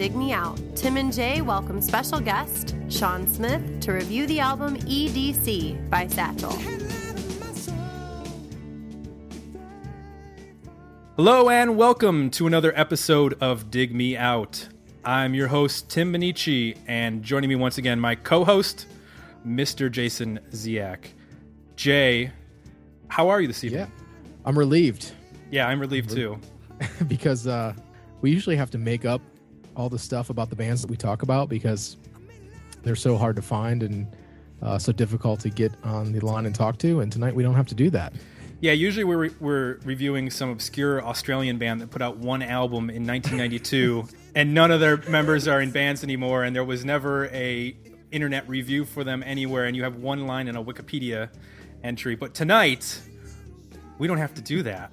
Dig Me Out, Tim and Jay welcome special guest, Sean Smith, to review the album EDC by Satchel. Hello and welcome to another episode of Dig Me Out. I'm your host, Tim Benici, and joining me once again, my co-host, Mr. Jason Ziak. Jay, how are you this evening? Yeah, I'm relieved. Yeah, I'm relieved too. Because we usually have to make up all the stuff about the bands that we talk about because they're so hard to find and so difficult to get on the line and talk to. And tonight we don't have to do that. Yeah, usually we're reviewing some obscure Australian band that put out one album in 1992 and none of their members are in bands anymore. And there was never a internet review for them anywhere. And you have one line in a Wikipedia entry. But tonight we don't have to do that.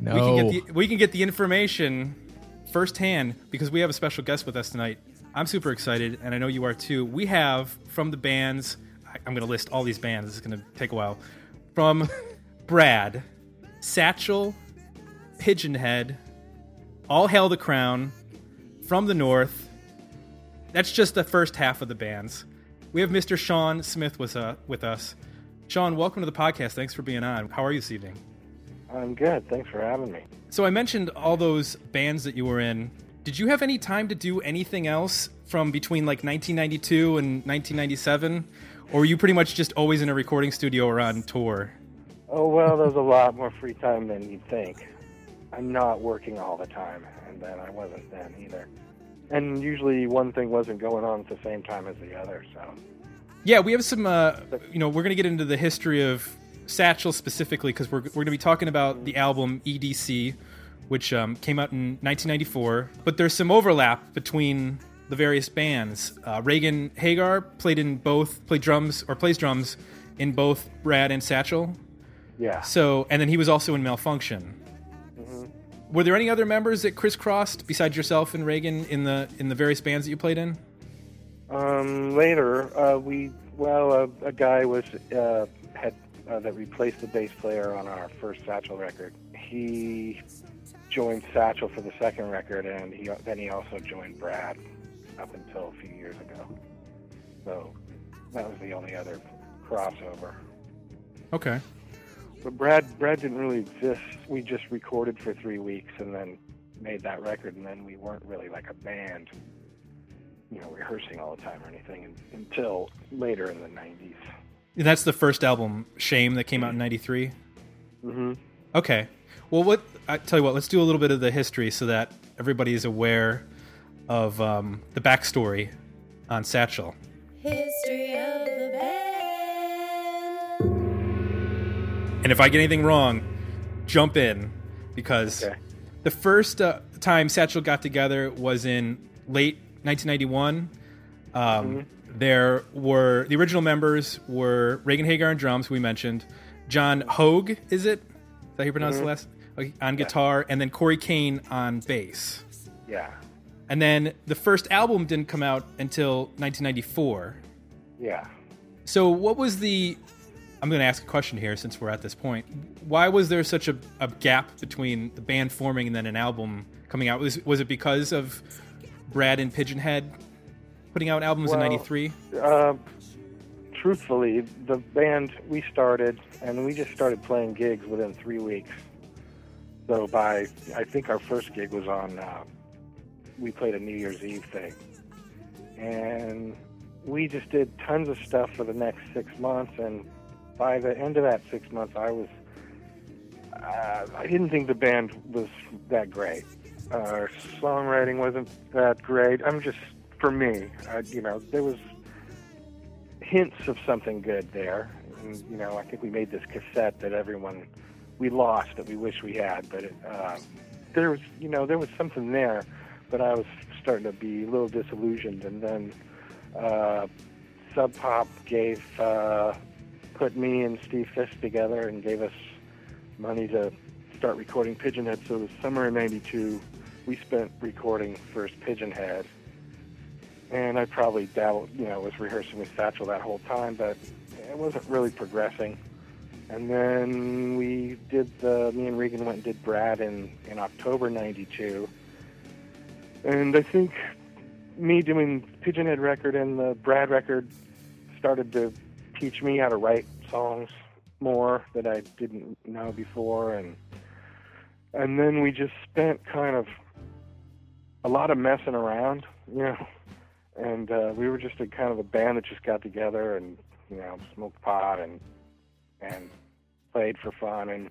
No. We can get the information firsthand because we have a special guest with us tonight. I'm super excited, and I know you are too. We have, from the bands, I'm going to list all these bands. This is going to take a while. From Brad, Satchel, Pigeonhead, All Hail the Crown, From the North. That's just the first half of the bands. We have Mr. Sean Smith with us. Sean, welcome to the podcast. Thanks for being on. How are you this evening? I'm good. Thanks for having me. So I mentioned all those bands that you were in. Did you have any time to do anything else from between like 1992 and 1997? Or were you pretty much just always in a recording studio or on tour? Oh, well, there was a lot more free time than you'd think. I'm not working all the time, and then I wasn't then either. And usually one thing wasn't going on at the same time as the other, so. Yeah, we have some, we're going to get into the history of Satchel specifically because we're going to be talking about the album EDC, which came out in 1994, but there's some overlap between the various bands. Regan Hagar plays drums in both Brad and Satchel. Yeah. So, and then he was also in Malfunction. Mm-hmm. Were there any other members that crisscrossed besides yourself and Regan in the various bands that you played in? Later, a guy was that replaced the bass player on our first Satchel record. He joined Satchel for the second record, and he also joined Brad up until a few years ago. So that was the only other crossover. Okay. But Brad didn't really exist. We just recorded for 3 weeks and then made that record, and then we weren't really like a band, rehearsing all the time or anything until later in the 90s. That's the first album, Shame, that came out in 93? Mm-hmm. Okay. Well, I tell you what, let's do a little bit of the history so that everybody is aware of the backstory on Satchel. History of the band. And if I get anything wrong, jump in, because the first time Satchel got together was in late 1991. Mm-hmm. The original members were Regan Hagar on drums, we mentioned. John Hogue, is it? Is that how you pronounce mm-hmm. the last? Okay, on guitar, and then Corey Kane on bass. Yeah. And then the first album didn't come out until 1994. Yeah. So what was I'm going to ask a question here since we're at this point. Why was there such a gap between the band forming and then an album coming out? Was it because of Brad and Pigeonhead putting out albums in 93? Truthfully, the band we started, and we just started playing gigs within 3 weeks. So I think our first gig was on, we played a New Year's Eve thing. And we just did tons of stuff for the next 6 months, and by the end of that 6 months, I didn't think the band was that great. Our songwriting wasn't that great. For me, there was hints of something good there. And, I think we made this cassette that we lost that we wish we had. But there was something there, but I was starting to be a little disillusioned. And then Sub Pop put me and Steve Fisk together and gave us money to start recording Pigeonhead. So it was summer of 92. We spent recording first Pigeonhead. And I probably dabbled, was rehearsing with Satchel that whole time, but it wasn't really progressing. And then me and Regan went and did Brad in October 92. And I think me doing Pigeonhead record and the Brad record started to teach me how to write songs more that I didn't know before, and then we just spent kind of a lot of messing around, you know, and we were just a kind of a band that just got together and, you know, smoked pot and played for fun,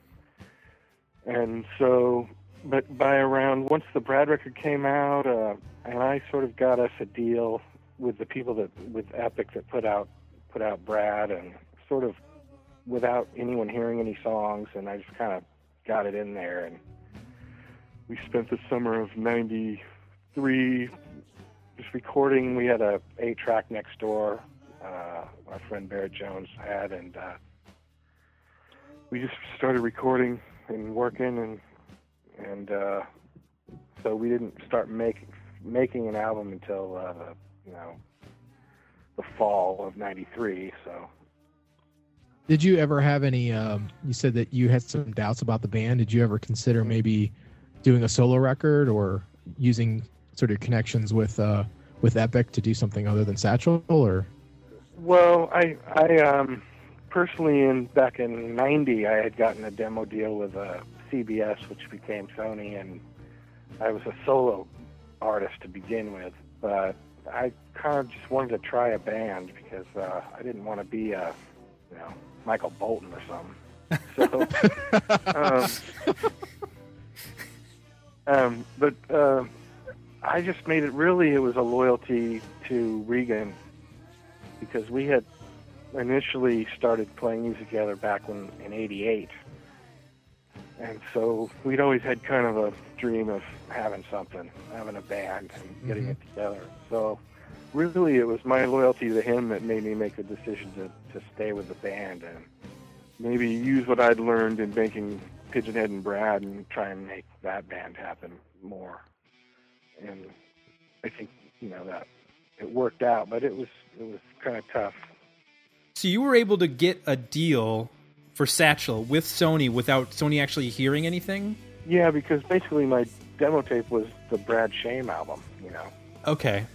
and so, but by around, once the Brad record came out, and I sort of got us a deal with the people with Epic that put out Brad, and sort of without anyone hearing any songs, and I just kind of got it in there, and we spent the summer of '93 just recording. We had a 8-track next door our friend Barrett Jones had, and we just started recording and working, and so we didn't start making an album until you know, the fall of '93. So did you ever have any you said that you had some doubts about the band. Did you ever consider maybe doing a solo record or using sort of connections with Epic to do something other than Satchel? Or well, I personally back in 90 I had gotten a demo deal with CBS, which became Sony, and I was a solo artist to begin with, but I kind of just wanted to try a band because I didn't want to be a, you know, Michael Bolton or something. So, but I just made it really, it was a loyalty to Regan, because we had initially started playing music together back when in '88, and so we'd always had kind of a dream of having a band and getting it together. So really, it was my loyalty to him that made me make the decision to stay with the band and maybe use what I'd learned in making Pigeonhead and Brad and try and make that band happen more. And I think, you know, that it worked out, but it was kind of tough. So you were able to get a deal for Satchel with Sony without Sony actually hearing anything? Yeah, because basically my demo tape was the Brad Shame album, you know. Okay.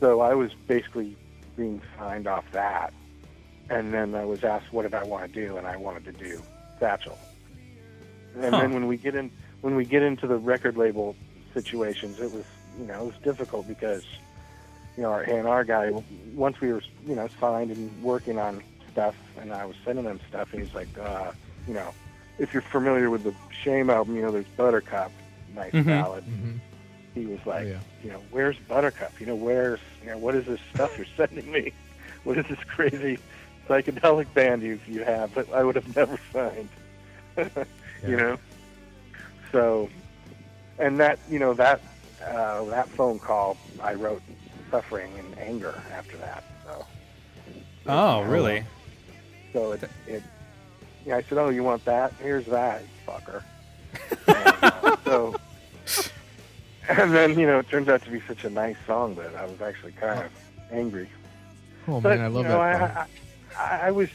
So I was basically being signed off that, and then I was asked what did I want to do, and I wanted to do Satchel. And then when we get into the record label situations, it was, you know, it was difficult because, you know, our A&R guy, once we were, you know, signed and working on stuff, and I was sending him stuff, and he's like, you know, if you're familiar with the Shame album, you know, there's Buttercup, nice ballad. Mm-hmm. He was like, oh, yeah, you know, where's Buttercup? You know, where's, you know, what is this stuff you're sending me? What is this crazy psychedelic band you have that I would have never signed? Yeah. You know? So, and that, you know, that phone call, I wrote Suffering and Anger after that, so. Oh, really? So it yeah, I said, oh, you want that? Here's that, you fucker. And then, you know, it turns out to be such a nice song that I was actually kind of angry. Oh, but, man, I love that. I was,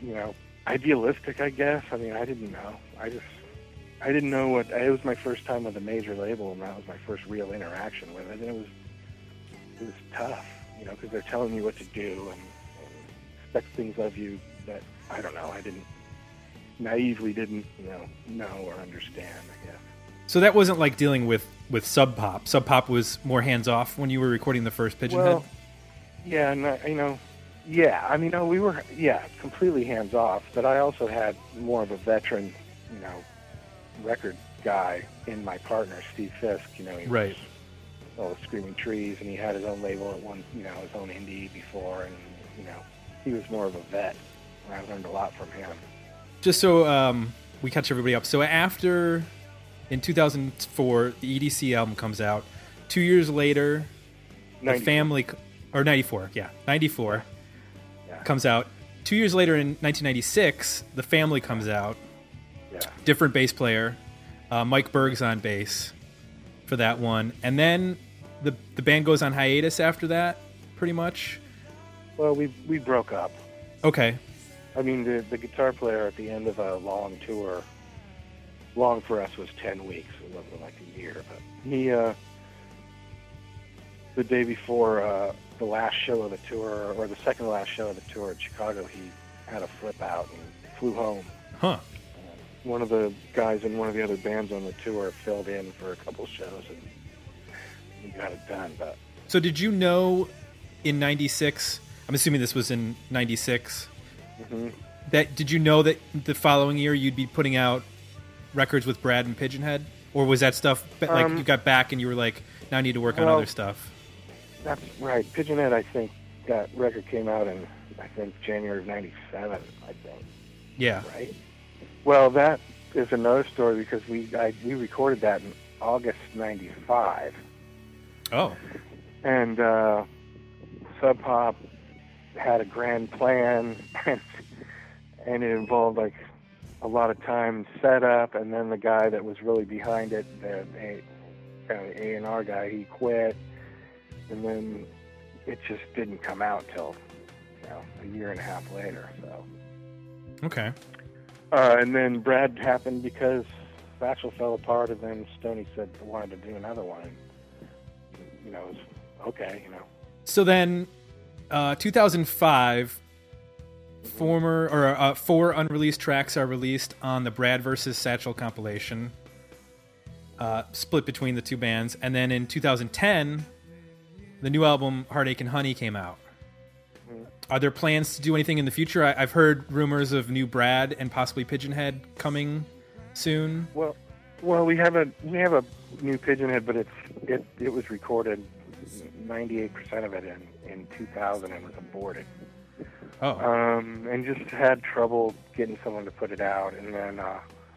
you know, idealistic, I guess. I mean, I didn't know. I didn't know it was my first time with a major label, and that was my first real interaction with it. And it was tough, you know, because they're telling you what to do and expect things of you that, I don't know, I naively didn't, you know or understand, I guess. So that wasn't like dealing with Sub Pop. Sub Pop was more hands-off when you were recording the first Pigeonhead? Well, yeah, no, you know, yeah. I mean, no, we were, yeah, completely hands-off, but I also had more of a veteran, you know, record guy in my partner, Steve Fisk, you know. He right. Was all the Screaming Trees, and he had his own label at one, you know, his own indie before, and, you know, he was more of a vet. And I learned a lot from him. Just so we catch everybody up. So after, in 2004, the EDC album comes out. 2 years later, 94 yeah, comes out. 2 years later, in 1996, The Family comes out. Yeah. Different bass player. Mike Berg's on bass for that one. And then the band goes on hiatus after that, pretty much. Well, we broke up. Okay. I mean, the guitar player at the end of a long tour, long for us was 10 weeks, it wasn't like a year, but he the day before the last show of the tour, or the second last show of the tour in Chicago, he had a flip out and flew home. Huh. One of the guys in one of the other bands on the tour filled in for a couple shows, and we got it done. But so did you know in 96, I'm assuming this was in 96, mm-hmm. that did you know that the following year you'd be putting out records with Brad and Pigeonhead? Or was that stuff, like, you got back and you were like, now I need to work on other stuff? That's right. Pigeonhead, I think, that record came out in, I think, January of 97, I think. Yeah. Right? Well, that is another story, because we recorded that in August 95. Oh. And Sub Pop had a grand plan, and it involved, like, a lot of time set up, and then the guy that was really behind it, the A&R guy, he quit, and then it just didn't come out till, you know, a year and a half later. So. Okay. And then Brad happened because Satchel fell apart, and then Stoney said he wanted to do another one. You know, it was okay, you know. So then, 2005. Four unreleased tracks are released on the Brad vs. Satchel compilation, split between the two bands. And then in 2010, the new album Heartache and Honey came out. Are there plans to do anything in the future? I've heard rumors of new Brad and possibly Pigeonhead coming soon. Well, we have a new Pigeonhead, but it was recorded 98% of it in 2000 and was aborted. Oh. And just had trouble getting someone to put it out. And then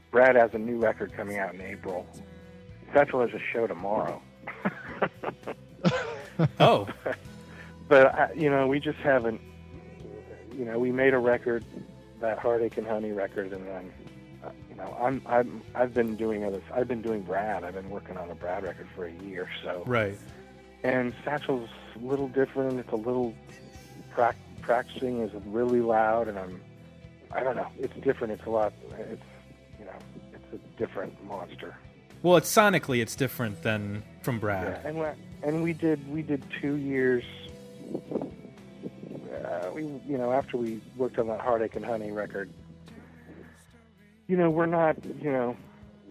Brad has a new record coming out in April. Satchel has a show tomorrow. Oh. But, you know, we just haven't, you know, we made a record, that Heartache and Honey record, and then, you know, I've been doing other, I've been doing Brad. I've been working on a Brad record for a year, so. Right. And Satchel's a little different. It's a little practicing is really loud, and I don't know. It's different. It's a lot. It's, you know, it's a different monster. Well, it's sonically, it's different than from Brad. Yeah, and we did 2 years. We, you know, after we worked on that Heartache and Honey record, you know, we're not, you know,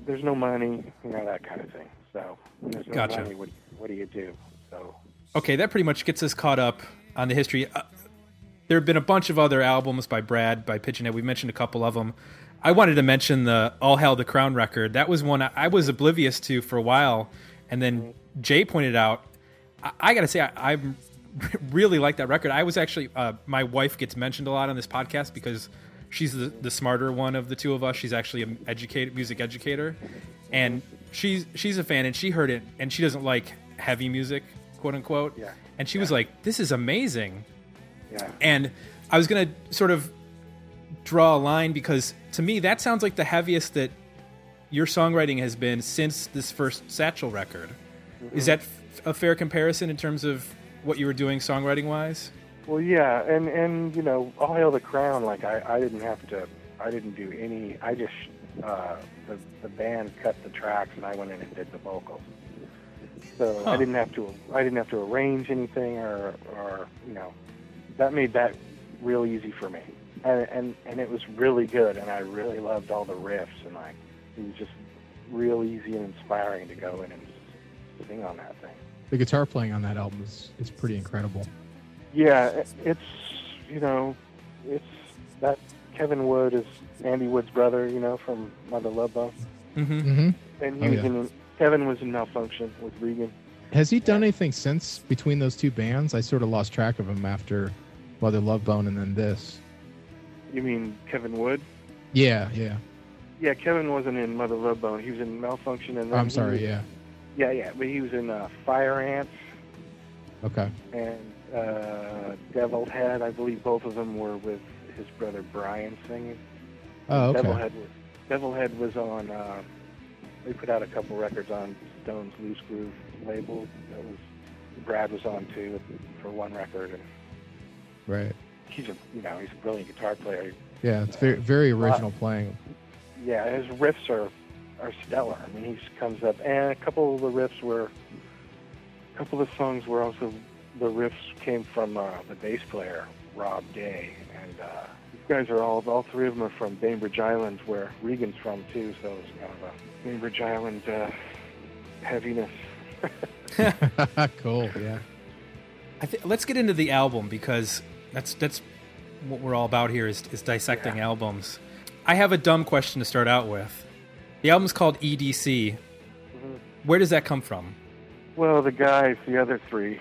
there's no money, you know, that kind of thing. So there's no gotcha. Money. What do you do? So okay, that pretty much gets us caught up on the history. There have been a bunch of other albums by Brad, by Pigeonhead. We've mentioned a couple of them. I wanted to mention the All Hail the Crown record. That was one I was oblivious to for a while, and then Jay pointed out. I got to say, I really like that record. I was actually, my wife gets mentioned a lot on this podcast because she's the smarter one of the two of us. She's actually an music educator, and she's a fan, and she heard it, and she doesn't like heavy music, quote unquote. Yeah. And she was like, "This is amazing." Yeah. And I was going to sort of draw a line, because to me that sounds like the heaviest that your songwriting has been since this first Satchel record. Mm-hmm. Is that a fair comparison in terms of what you were doing songwriting-wise? Well, yeah, and you know, All Hail the Crown, like I didn't do any, the band cut the tracks and I went in and did the vocals. So huh. I didn't have to arrange anything or you know, that made that real easy for me, and it was really good, and I really loved all the riffs, and like it was just real easy and inspiring to go in and sing on that thing. The guitar playing on that album is pretty incredible. Yeah, it's that Kevin Wood is Andy Wood's brother, you know, from Mother Love Bone. Mm-hmm. Mm-hmm. And he was in, Kevin was in Malfunction with Regan. Has he done anything since between those two bands? I sort of lost track of him after Mother Love Bone and then this. You mean Kevin Wood? Yeah. Yeah, Kevin wasn't in Mother Love Bone. He was in Malfunction. And then I'm sorry, yeah. Yeah, but he was in Fire Ants. Okay. And Devilhead, I believe both of them were with his brother Brian singing. Oh, okay. Devilhead was on, they put out a couple records on Stone's Loose Groove label. That was, Brad was on too for one record. And right. He's a brilliant guitar player. Yeah, it's very, very original playing. Yeah, his riffs are stellar. I mean, he comes up, and a couple of the riffs were a couple of songs were also, the riffs came from the bass player, Rob Day, and these guys are all three of them are from Bainbridge Island, where Regan's from too, so it's kind of a Bainbridge Island heaviness. Cool, yeah. Let's get into the album, because that's what we're all about here is dissecting albums. I have a dumb question to start out with. The album's called EDC. Mm-hmm. Where does that come from? Well, the guys, the other three,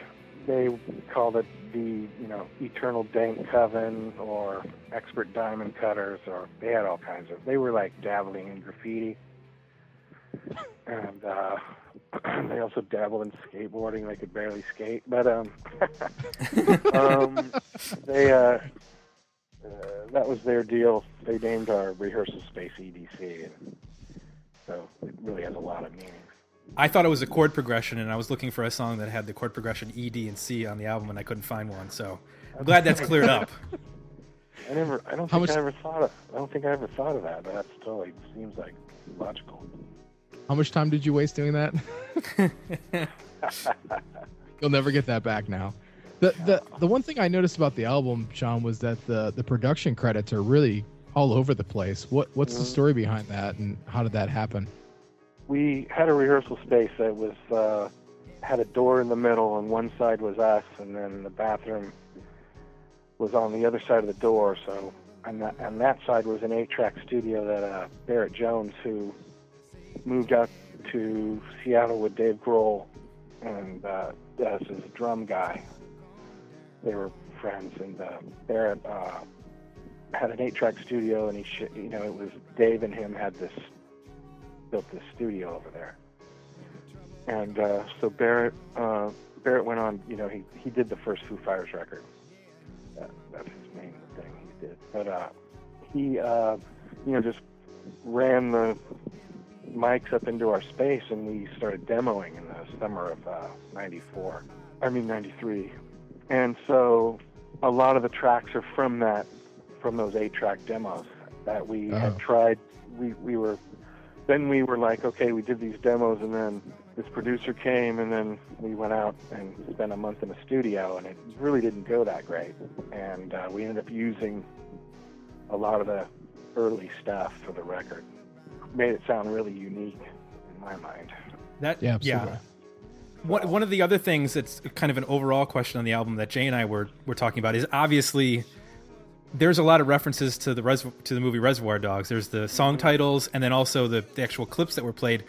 they called it the, Eternal Dank Coven or Expert Diamond Cutters, or they had all kinds of. They were like dabbling in graffiti, and they also dabbled in skateboarding. They could barely skate, but they. That was their deal. They named our rehearsal space EDC, and so it really has a lot of meaning. I thought it was a chord progression, and I was looking for a song that had the chord progression E, D, and C on the album, and I couldn't find one. So I'm glad that's cleared up. I don't think I ever thought of that. But that totally seems like logical. How much time did you waste doing that? You'll never get that back now. The one thing I noticed about the album, Sean, was that the production credits are really all over the place. What's the story behind that, and how did that happen? We had a rehearsal space that was had a door in the middle, and one side was us, and then the bathroom was on the other side of the door. So on that side was an 8-track studio that Barrett Jones, who moved out to Seattle with Dave Grohl and as his drum guy. They were friends, and Barrett had an 8-track studio, and it was Dave and him built this studio over there, and so Barrett went on. He did the first Foo Fighters record. That's his main thing he did, but he just ran the mics up into our space, and we started demoing in the summer of '93. And so a lot of the tracks are from those 8-track demos that we had tried. We were like, okay, we did these demos, and then this producer came, and then we went out and spent a month in a studio, and it really didn't go that great. And we ended up using a lot of the early stuff for the record. Made it sound really unique in my mind. Yeah. One of the other things that's kind of an overall question on the album that Jay and I were talking about is obviously there's a lot of references to the movie Reservoir Dogs. There's the song titles, and then also the actual clips that were played.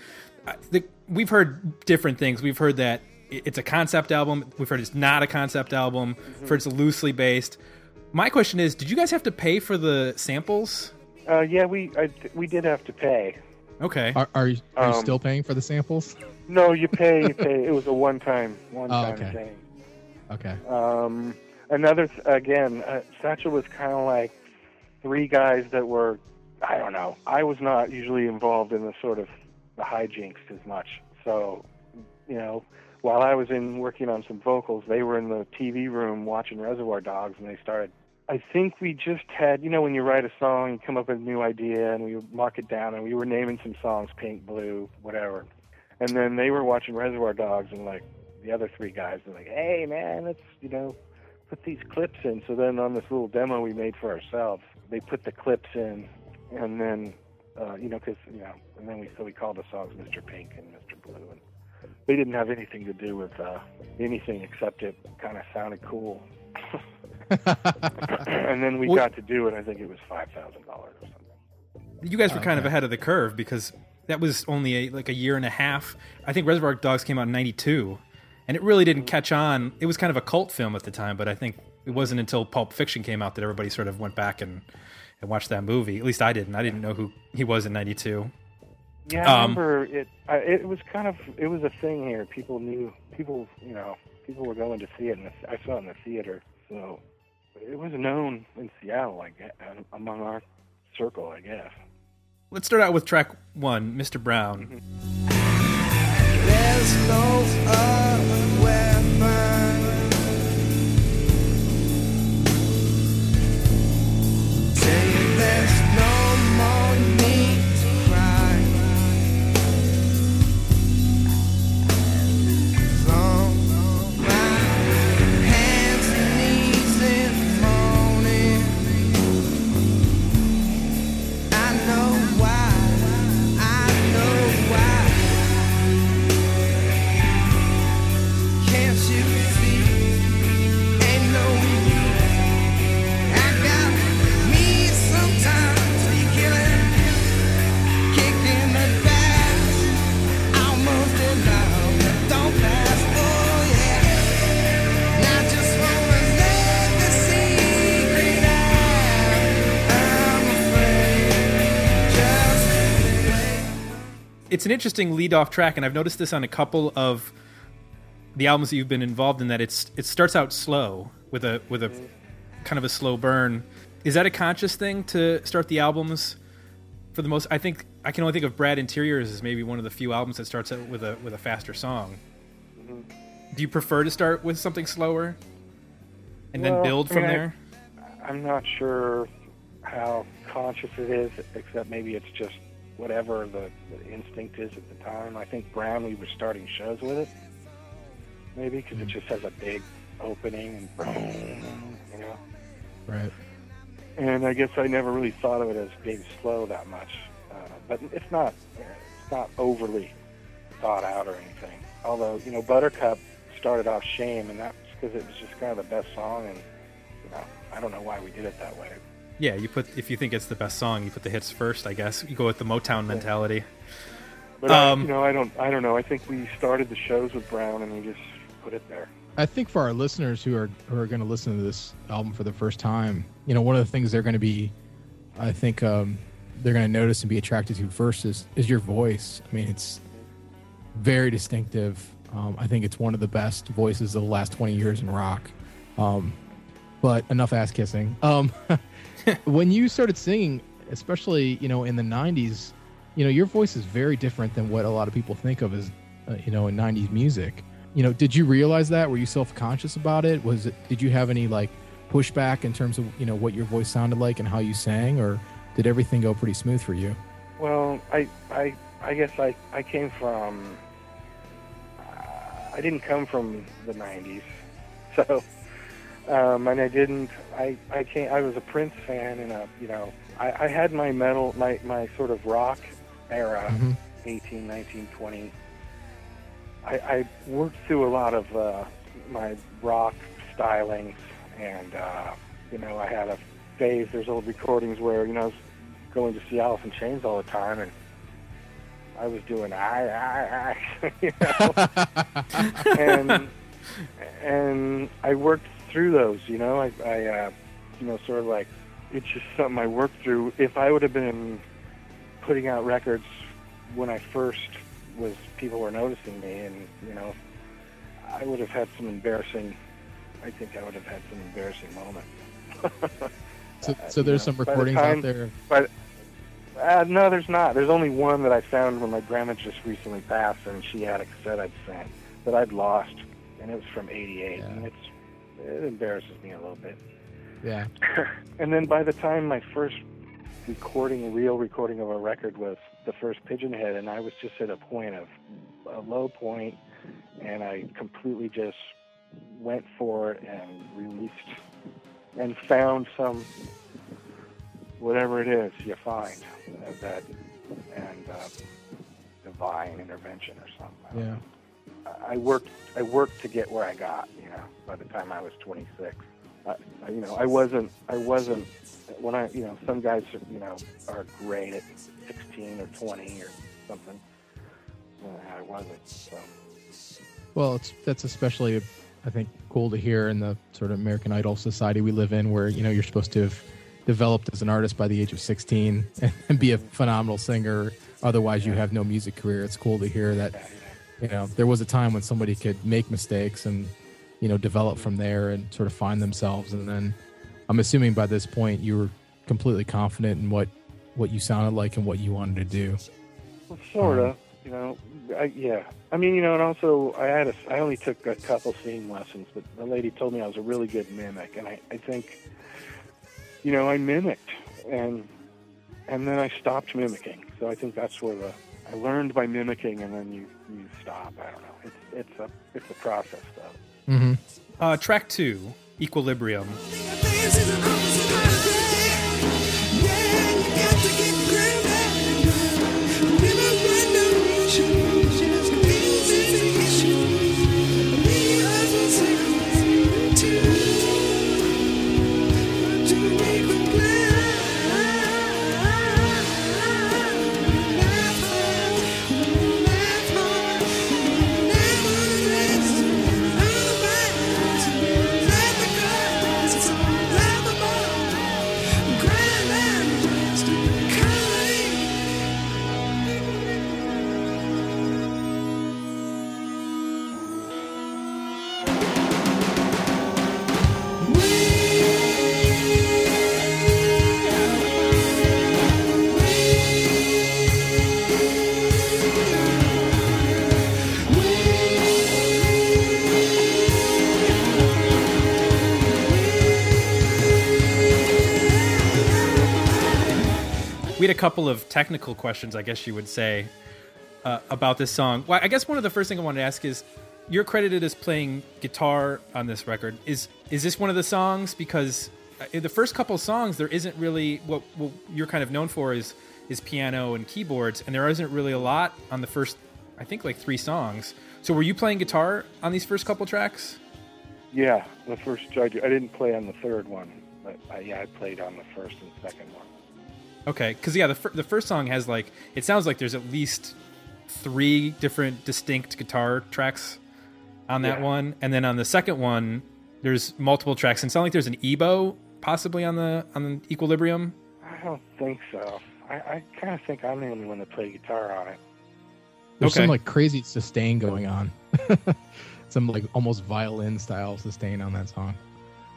We've heard different things. We've heard that it's a concept album. We've heard it's not a concept album. We've heard it's loosely based. My question is, did you guys have to pay for the samples? Yeah, we did have to pay. Okay. Are you still paying for the samples? No, you pay. It was a one-time thing. Okay. Satchel was kind of like three guys that were, I don't know. I was not usually involved in the sort of the hijinks as much. So, while I was working on some vocals, they were in the TV room watching Reservoir Dogs, and they started. I think we just had, when you write a song, you come up with a new idea, and we mark it down, and we were naming some songs, Pink, Blue, whatever. And then they were watching Reservoir Dogs, and like the other three guys were like, hey man, let's, put these clips in. So then on this little demo we made for ourselves, they put the clips in, and then, and then we called the songs Mr. Pink and Mr. Blue, and they didn't have anything to do with anything except it kind of sounded cool. And then we got to do it. I think it was $5,000 or something. You guys were kind of ahead of the curve, because that was only a year and a half. I think Reservoir Dogs came out in 92, and it really didn't catch on. It was kind of a cult film at the time, but I think it wasn't until Pulp Fiction came out that everybody sort of went back and watched that movie. At least I didn't. I didn't know who he was in 92. Yeah, I remember it. It was kind of, it was a thing here. People knew, people were going to see it, and I saw it in the theater. So it was known in Seattle, I guess, among our circle, I guess. Let's start out with track 1, Mr. Brown. Mm-hmm. There's no other weapon. Say there's no more need to cry. As long it's an interesting lead-off track, and I've noticed this on a couple of the albums that you've been involved in, that it starts out slow with a kind of a slow burn. Is that a conscious thing to start the albums for the most? I think I can only think of Brad Interiors as maybe one of the few albums that starts out with a faster song. Mm-hmm. Do you prefer to start with something slower and then build from there? I'm not sure how conscious it is, except maybe it's just whatever the instinct is at the time. I think Brown, we were starting shows with it, maybe, because it just has a big opening and boom, you know? Right. And I guess I never really thought of it as being slow that much. But it's not overly thought out or anything. Although, you know, Buttercup started off Shame, and that's because it was just kind of the best song, and you know, I don't know why we did it that way. Yeah, if you think it's the best song, you put the hits first, I guess. You go with the Motown mentality. But I don't know. I think we started the shows with Brown, and we just put it there. I think for our listeners who are going to listen to this album for the first time, you know, one of the things they're going to be, I think, they're going to notice and be attracted to first is your voice. I mean, it's very distinctive. I think it's one of the best voices of the last 20 years in rock. But enough ass kissing. When you started singing, especially, you know, in the 90s, you know, your voice is very different than what a lot of people think of as, you know, in 90s music. You know, did you realize that? Were you self-conscious about it? Did you have any, like, pushback in terms of, you know, what your voice sounded like and how you sang, or did everything go pretty smooth for you? Well, I guess I didn't come from the 90s, so... I was a Prince fan, and I had my metal, my sort of rock era, 18, 19, 20. I worked through a lot of my rock stylings, and you know, I had a phase. There's old recordings where, you know, I was going to see Alice in Chains all the time, and I was doing I, you know, and I worked through those, you know, I you know, sort of like, it's just something I worked through. If I would have been putting out records when I first was, people were noticing me, and you know, I think I would have had some embarrassing moments. So there's, you know, some recordings out there, but no, there's not. There's only one that I found when my grandma just recently passed, and she had a cassette I'd sent that I'd lost, and it was from '88, yeah. And it embarrasses me a little bit. Yeah. And then by the time my first real recording of a record was the first Pigeonhead, and I was just at a low point, and I completely just went for it and released and found some, whatever it is you find, that and divine intervention or something. Yeah. I worked to get where I got, you know, by the time I was 26. You know, I wasn't, when I, you know, some guys, you know, are great at 16 or 20 or something. I wasn't, so. Well, that's especially, I think, cool to hear in the sort of American Idol society we live in, where, you know, you're supposed to have developed as an artist by the age of 16 and be a phenomenal singer. Otherwise, you have no music career. It's cool to hear that. You know, there was a time when somebody could make mistakes and, you know, develop from there and sort of find themselves. And then I'm assuming by this point you were completely confident in what you sounded like and what you wanted to do. Well, sort of, you know, yeah. I mean, you know, and also I only took a couple singing lessons, but the lady told me I was a really good mimic. And I think, you know, I mimicked and then I stopped mimicking. So I think that's where I learned by mimicking, and then you stop. I don't know. It's a process, though. Mm-hmm. Track 2, Equilibrium. we had a couple of technical questions, I guess you would say, about this song. Well, I guess one of the first things I wanted to ask is, you're credited as playing guitar on this record. Is this one of the songs? Because in the first couple of songs, there isn't really what you're kind of known for is piano and keyboards, and there isn't really a lot on the first, I think, like 3 songs. So were you playing guitar on these first couple tracks? Yeah, the first I didn't play on the third one, but I played on the first and second one. Okay, because yeah, the first song has like, it sounds like there's at least 3 different distinct guitar tracks on that one, and then on the second one, there's multiple tracks. And it sounds like there's an Ebo possibly on the Equilibrium. I don't think so. I kind of think I'm the only one that played guitar on it. There's some like crazy sustain going on, some like almost violin style sustain on that song.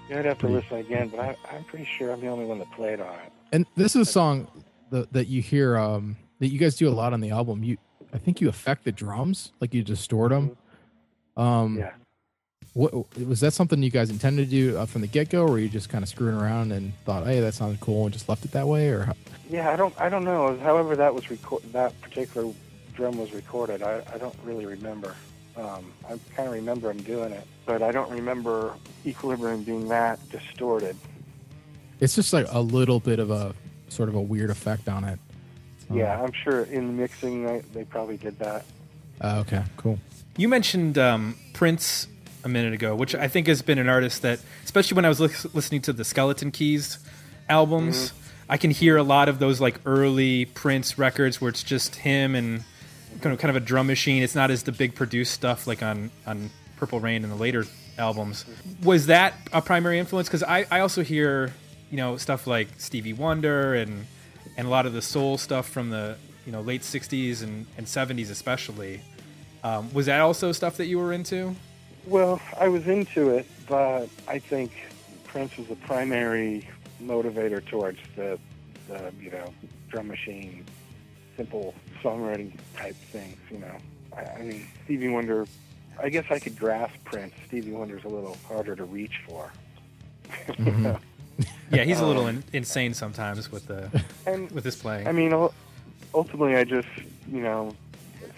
Yeah, I'd have to listen again, but I'm pretty sure I'm the only one that played on it. And this is a song that you hear that you guys do a lot on the album. I think you affect the drums, like you distort them. Yeah. What was that something you guys intended to do from the get go, or were you just kind of screwing around and thought, "Hey, that sounded cool," and just left it that way? Or yeah, I don't know. However, that particular drum was recorded. I don't really remember. I kind of remember him doing it, but I don't remember Equilibrium being that distorted. It's just like a little bit of a sort of a weird effect on it. Yeah, I'm sure in the mixing they probably did that. Okay, cool. You mentioned Prince a minute ago, which I think has been an artist that, especially when I was listening to the Skeleton Keys albums, I can hear a lot of those like early Prince records where it's just him and kind of a drum machine. It's not as the big produced stuff like on Purple Rain and the later albums. Was that a primary influence? Because I also hear, you know, stuff like Stevie Wonder and a lot of the soul stuff from the, you know, late 60s and 70s especially. Was that also stuff that you were into? Well, I was into it, but I think Prince was the primary motivator towards the you know, drum machine, simple songwriting type things, you know. I mean, Stevie Wonder, I guess I could grasp Prince. Stevie Wonder's a little harder to reach for. Mm-hmm. Yeah, he's a little insane sometimes with his playing. I mean, ultimately, I just, you know,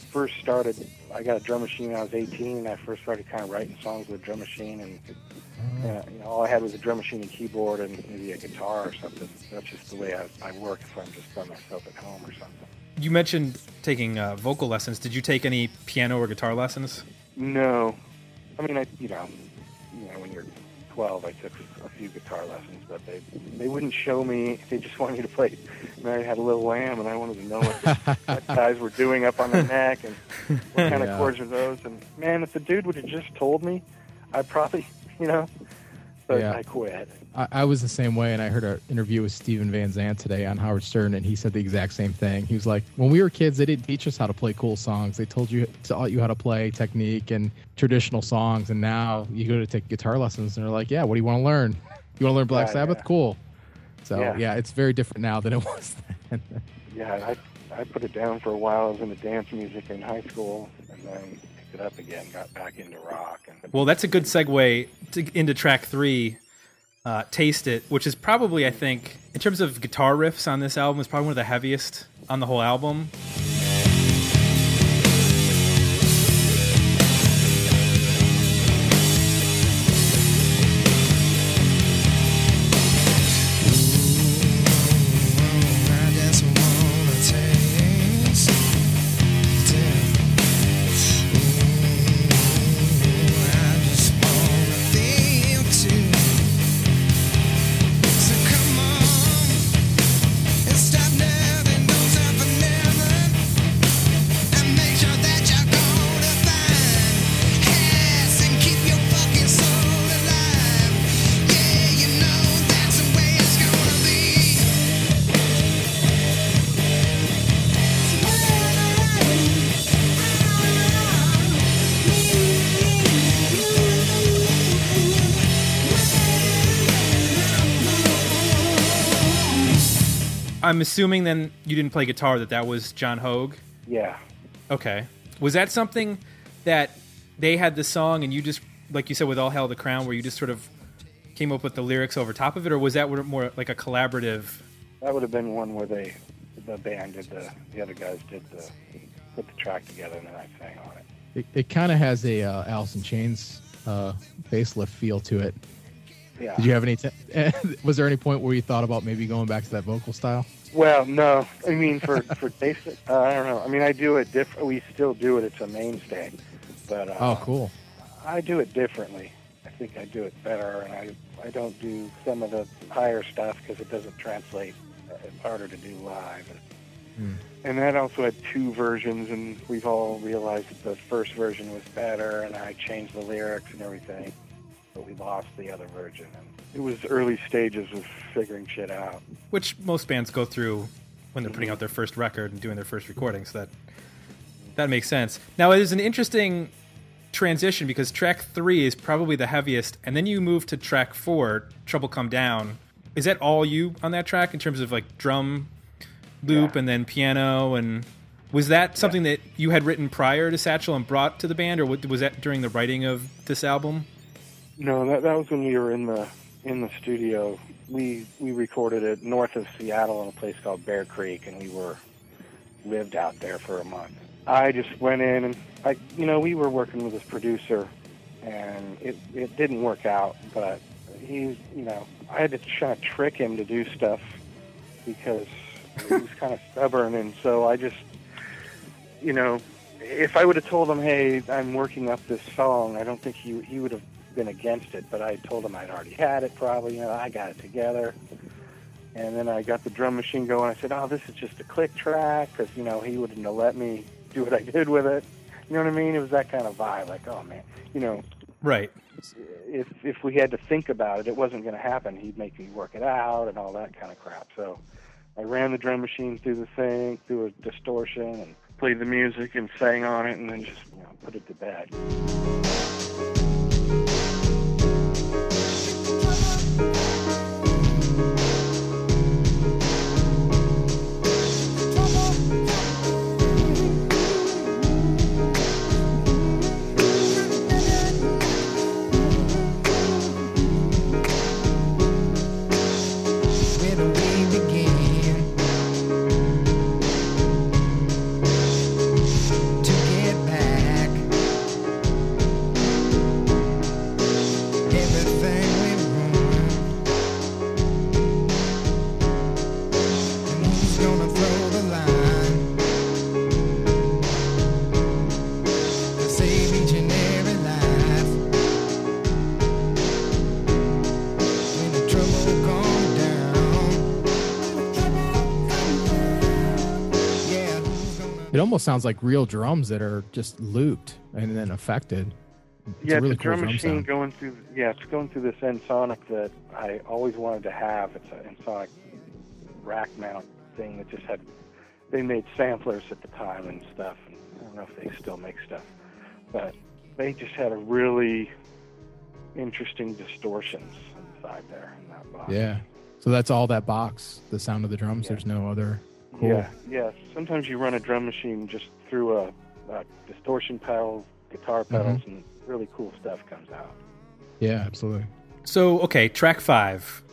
first started, I got a drum machine when I was 18, and I first started kind of writing songs with a drum machine, and you know, all I had was a drum machine and keyboard and maybe a guitar or something. That's just the way I work if I'm just by myself at home or something. You mentioned taking vocal lessons. Did you take any piano or guitar lessons? No. I mean, you know, when you're 12, I took a few guitar lessons, but they wouldn't show me. They just wanted you to play Mary Had a Little Lamb, and I wanted to know what the guys were doing up on the neck and what kind of chords are those. And, man, if the dude would have just told me, I probably, you know, but I quit. I was the same way, and I heard an interview with Steven Van Zandt today on Howard Stern, and he said the exact same thing. He was like, when we were kids, they didn't teach us how to play cool songs. They taught you how to play technique and traditional songs, and now you go to take guitar lessons, and they're like, yeah, what do you want to learn? You want to learn Black Sabbath? Yeah. Cool. So, yeah, it's very different now than it was then. Yeah, I put it down for a while. I was into dance music in high school, and then picked it up again, got back into rock. Well, that's a good segue into track 3. Taste It, which is probably, I think, in terms of guitar riffs on this album, is probably one of the heaviest on the whole album. I'm assuming then you didn't play guitar, that was John Hogue? Yeah. Okay. Was that something that they had the song and you just, like you said with All Hail the Crown, where you just sort of came up with the lyrics over top of it, or was that more like a collaborative? That would have been one where they the band did the other guys did the put the track together, and then I sang on it. It kind of has a Alice in Chains facelift feel to it. Yeah. Did you have any? Was there any point where you thought about maybe going back to that vocal style? Well, no. I mean, for basic, I don't know. I mean, I do it different. We still do it. It's a mainstay. But oh, cool. I do it differently. I think I do it better, and I don't do some of the higher stuff because it doesn't translate. It's harder to do live. And that also had two versions, and we've all realized that the first version was better, and I changed the lyrics and everything, but we lost the other version. And it was early stages of figuring shit out. Which most bands go through when they're putting out their first record and doing their first recording, so that makes sense. Now, it is an interesting transition because track 3 is probably the heaviest, and then you move to track 4, Trouble Come Down. Is that all you on that track in terms of like drum loop and then piano? And was that something that you had written prior to Satchel and brought to the band, or was that during the writing of this album? No, that was when we were in the studio. We recorded it north of Seattle in a place called Bear Creek, and we lived out there for a month. I just went in and we were working with this producer, and it didn't work out, but he's I had to try to trick him to do stuff because he was kind of stubborn, and so I just, if I would have told him, hey, I'm working up this song, I don't think he would have been against it, but I told him I'd already had it probably, I got it together. And then I got the drum machine going, I said, oh, this is just a click track, because, he wouldn't have let me do what I did with it. You know what I mean? It was that kind of vibe, like, oh, man, Right. If we had to think about it, it wasn't going to happen. He'd make me work it out and all that kind of crap. So I ran the drum machine through the thing, through a distortion, and played the music and sang on it, and then just put it to bed. It almost sounds like real drums that are just looped and then affected. It's a really cool drum machine sound. It's going through this Ensoniq that I always wanted to have. It's an Ensoniq rack mount thing that just had. They made samplers at the time and stuff. And I don't know if they still make stuff, but they just had a really interesting distortions inside there in that box. Yeah, so that's all that box. The sound of the drums. Yeah. There's no other. Cool. Yeah. Sometimes you run a drum machine just through a distortion pedal, guitar pedals, and really cool stuff comes out. Yeah, absolutely. So, okay, track 5,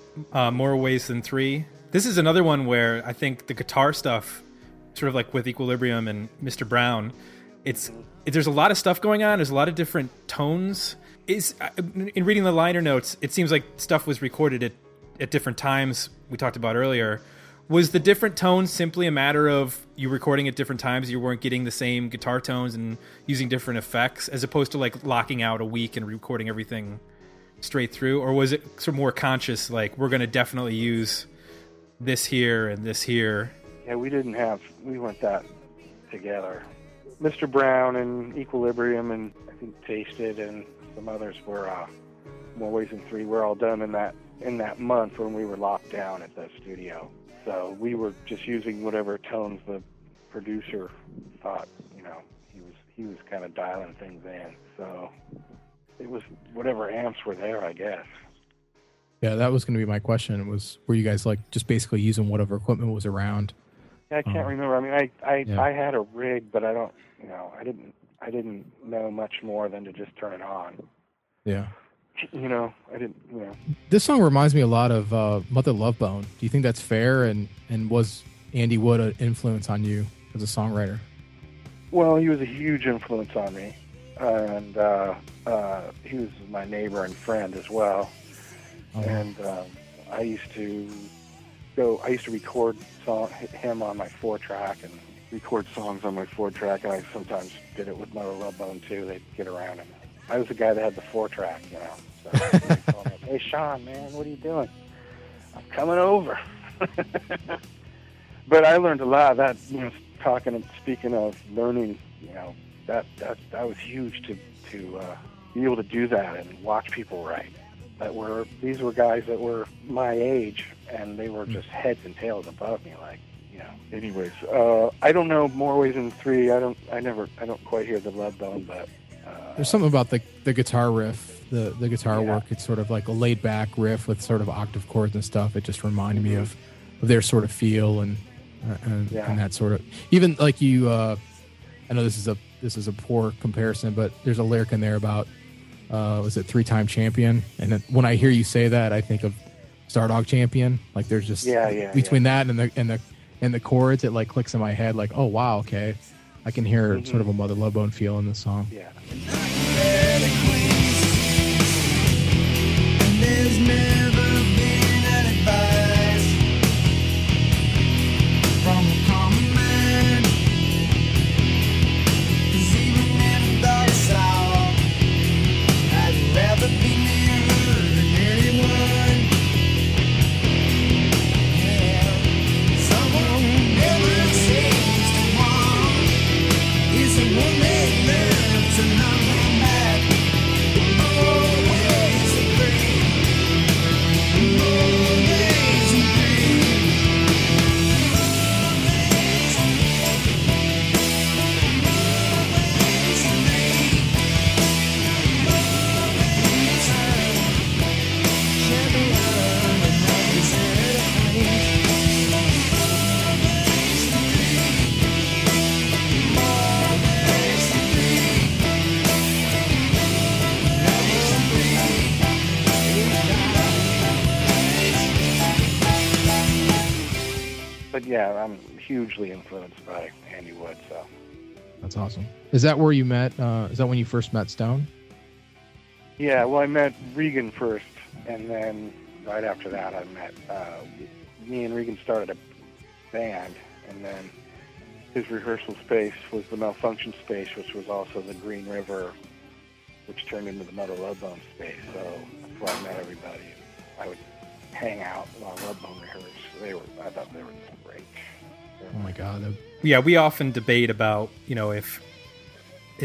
More Ways Than 3. This is another one where I think the guitar stuff, sort of like with Equilibrium and Mr. Brown, there's a lot of stuff going on. There's a lot of different tones. In reading the liner notes, it seems like stuff was recorded at different times we talked about earlier. Was the different tones simply a matter of you recording at different times, you weren't getting the same guitar tones and using different effects, as opposed to like locking out a week and recording everything straight through? Or was it sort of more conscious, like we're going to definitely use this here and this here? Yeah, we weren't that together. Mr. Brown and Equilibrium and I think Tasted and some others were More Ways Than 3 were all done in that month when we were locked down at the studio. So we were just using whatever tones the producer thought, he was kind of dialing things in. So it was whatever amps were there, I guess. Yeah, that was going to be my question, were you guys like just basically using whatever equipment was around? I can't remember. I mean, I had a rig, but I don't, I didn't know much more than to just turn it on. Yeah. This song reminds me a lot of Mother Love Bone. Do you think that's fair? And was Andy Wood an influence on you as a songwriter? Well, he was a huge influence on me, and he was my neighbor and friend as well. Oh. And I used to record him on my 4-track and record songs on my 4-track, and I sometimes did it with Mother Love Bone too. They'd get around him. I was the guy that had the 4-track, you know. So they'd call me, "Hey, Sean, man, what are you doing?" "I'm coming over." But I learned a lot of that, you know, talking and speaking of learning, you know, that was huge to be able to do that and watch people write. These were guys that were my age, and they were just heads and tails above me, like, you know. Anyways, I don't know more ways than three. I don't quite hear the Love Bone, but there's something about the guitar riff, the guitar work. It's sort of like a laid back riff with sort of octave chords and stuff. It just reminded me of their sort of feel and that sort of, even like you. I know this is a poor comparison, but there's a lyric in there about was it 3-time champion? And then when I hear you say that, I think of Stardog Champion. Like there's just between that and the chords, it like clicks in my head. Like, oh wow, okay, I can hear sort of a Mother Love Bone feel in this song. Yeah. Yeah, I'm hugely influenced by Andy Wood. So that's awesome. Is that where you met? Is that when you first met Stone? Yeah, well, I met Regan first, and then right after that, I met. Me and Regan started a band, and then his rehearsal space was the Malfunction space, which was also the Green River, which turned into the Mother Love Bone space. So that's where I met everybody. I would hang out while Love Bone rehearsed. I thought they were great. Oh my God. Yeah, we often debate about, you know, if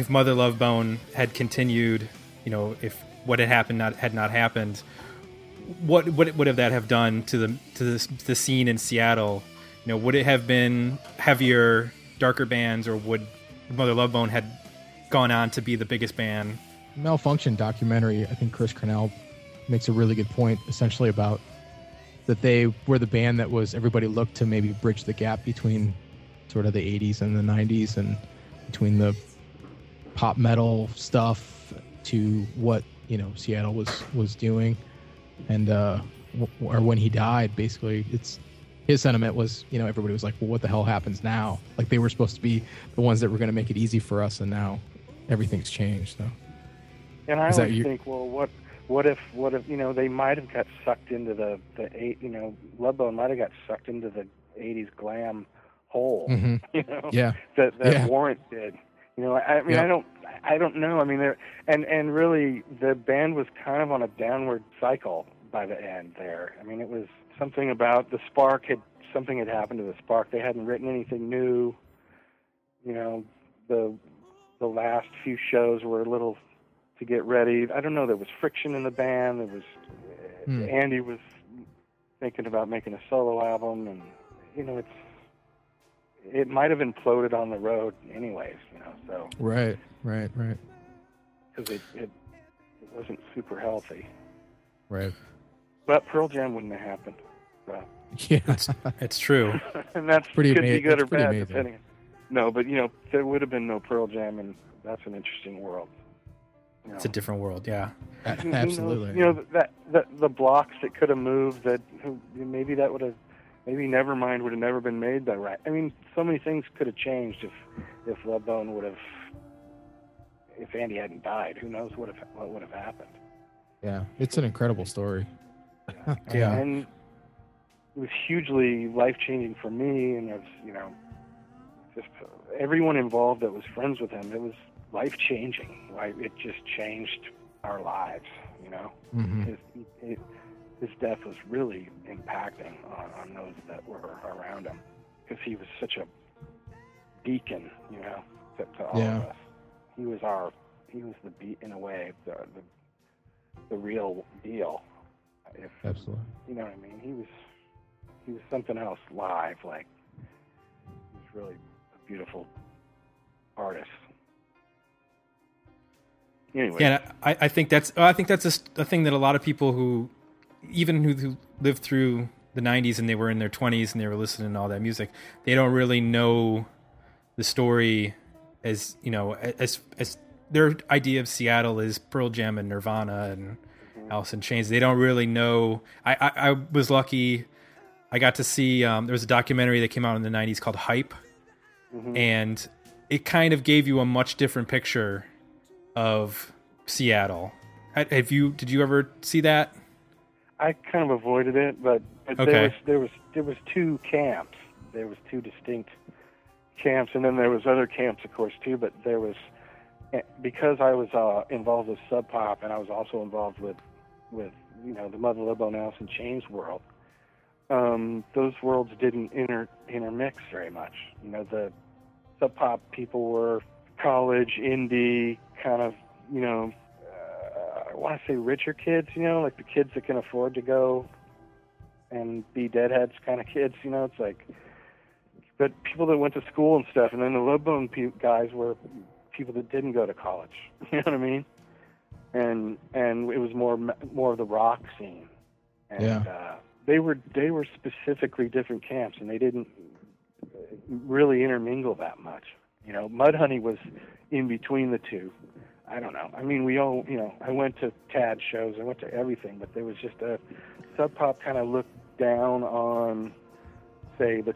Mother Love Bone had continued, you know, if what had happened had not happened, what would that have done to the scene in Seattle? You know, would it have been heavier, darker bands, or would Mother Love Bone had gone on to be the biggest band? Malfunction documentary, I think Chris Cornell makes a really good point, essentially about that they were the band that was everybody looked to maybe bridge the gap between sort of the 80s and the 90s and between the pop metal stuff to what, you know, Seattle was doing. And or when he died, basically, it's his sentiment was, you know, everybody was like, well, what the hell happens now? Like they were supposed to be the ones that were going to make it easy for us, and now everything's changed. So, and I always think, well, what if you know, they might have got sucked into the Love Bone might have got sucked into the 80s glam hole, you know, that Warrant did. You know, I mean, I don't know. I mean, there and really the band was kind of on a downward cycle by the end there. I mean, it was something about something had happened to the spark. They hadn't written anything new. You know, the last few shows were a little to get ready. I don't know. There was friction in the band. There was Andy was thinking about making a solo album, and you know, it might have imploded on the road, anyways. You know, so right. Because it wasn't super healthy. Right. But Pearl Jam wouldn't have happened. So. Yeah, that's true. And that's pretty could be good or bad, amazing. Depending. No, but you know, there would have been no Pearl Jam, and that's an interesting world. You know, it's a different world, yeah. Absolutely. You know, the blocks that could have moved, that maybe that would have maybe Nevermind would have never been made that right. I mean, so many things could have changed if Love Bone would have, if Andy hadn't died. Who knows what would have happened? Yeah, it's an incredible story. Yeah, and it was hugely life changing for me, and it's, you know, just everyone involved that was friends with him. It was life changing. Like, it just changed our lives. You know, mm-hmm. His death was really impacting on those that were around him, because he was such a beacon, you know, to all of us. He was the beat, in a way, the real deal. Absolutely. You know what I mean? He was something else live. Like, he was really a beautiful artist. Anyway. Yeah, I think that's a thing that a lot of people who lived through the 90s and they were in their 20s and they were listening to all that music, they don't really know the story as, you know, as their idea of Seattle is Pearl Jam and Nirvana and Alice in Chains. They don't really know. I was lucky. I got to see, there was a documentary that came out in the 90s called Hype, and it kind of gave you a much different picture of Seattle. Did you ever see that? I kind of avoided it, but okay. there was two camps. There was two distinct camps, and then there was other camps, of course, too. But there was, because I was involved with Sub Pop, and I was also involved with you know, the Mother Love Bone, Alice in Chains world. Those worlds didn't intermix very much. You know, the Sub Pop people were college indie kind of, you know, I want to say richer kids, you know, like the kids that can afford to go and be Deadheads kind of kids, you know. It's like, but people that went to school and stuff, and then the Love Bone guys were people that didn't go to college, you know what I mean? And it was more of the rock scene, and they were specifically different camps, and they didn't really intermingle that much. You know, Mudhoney was in between the two. I don't know. I mean, we all, you know, I went to Tad shows, I went to everything, but there was just a Sub Pop kind of looked down on, say, the,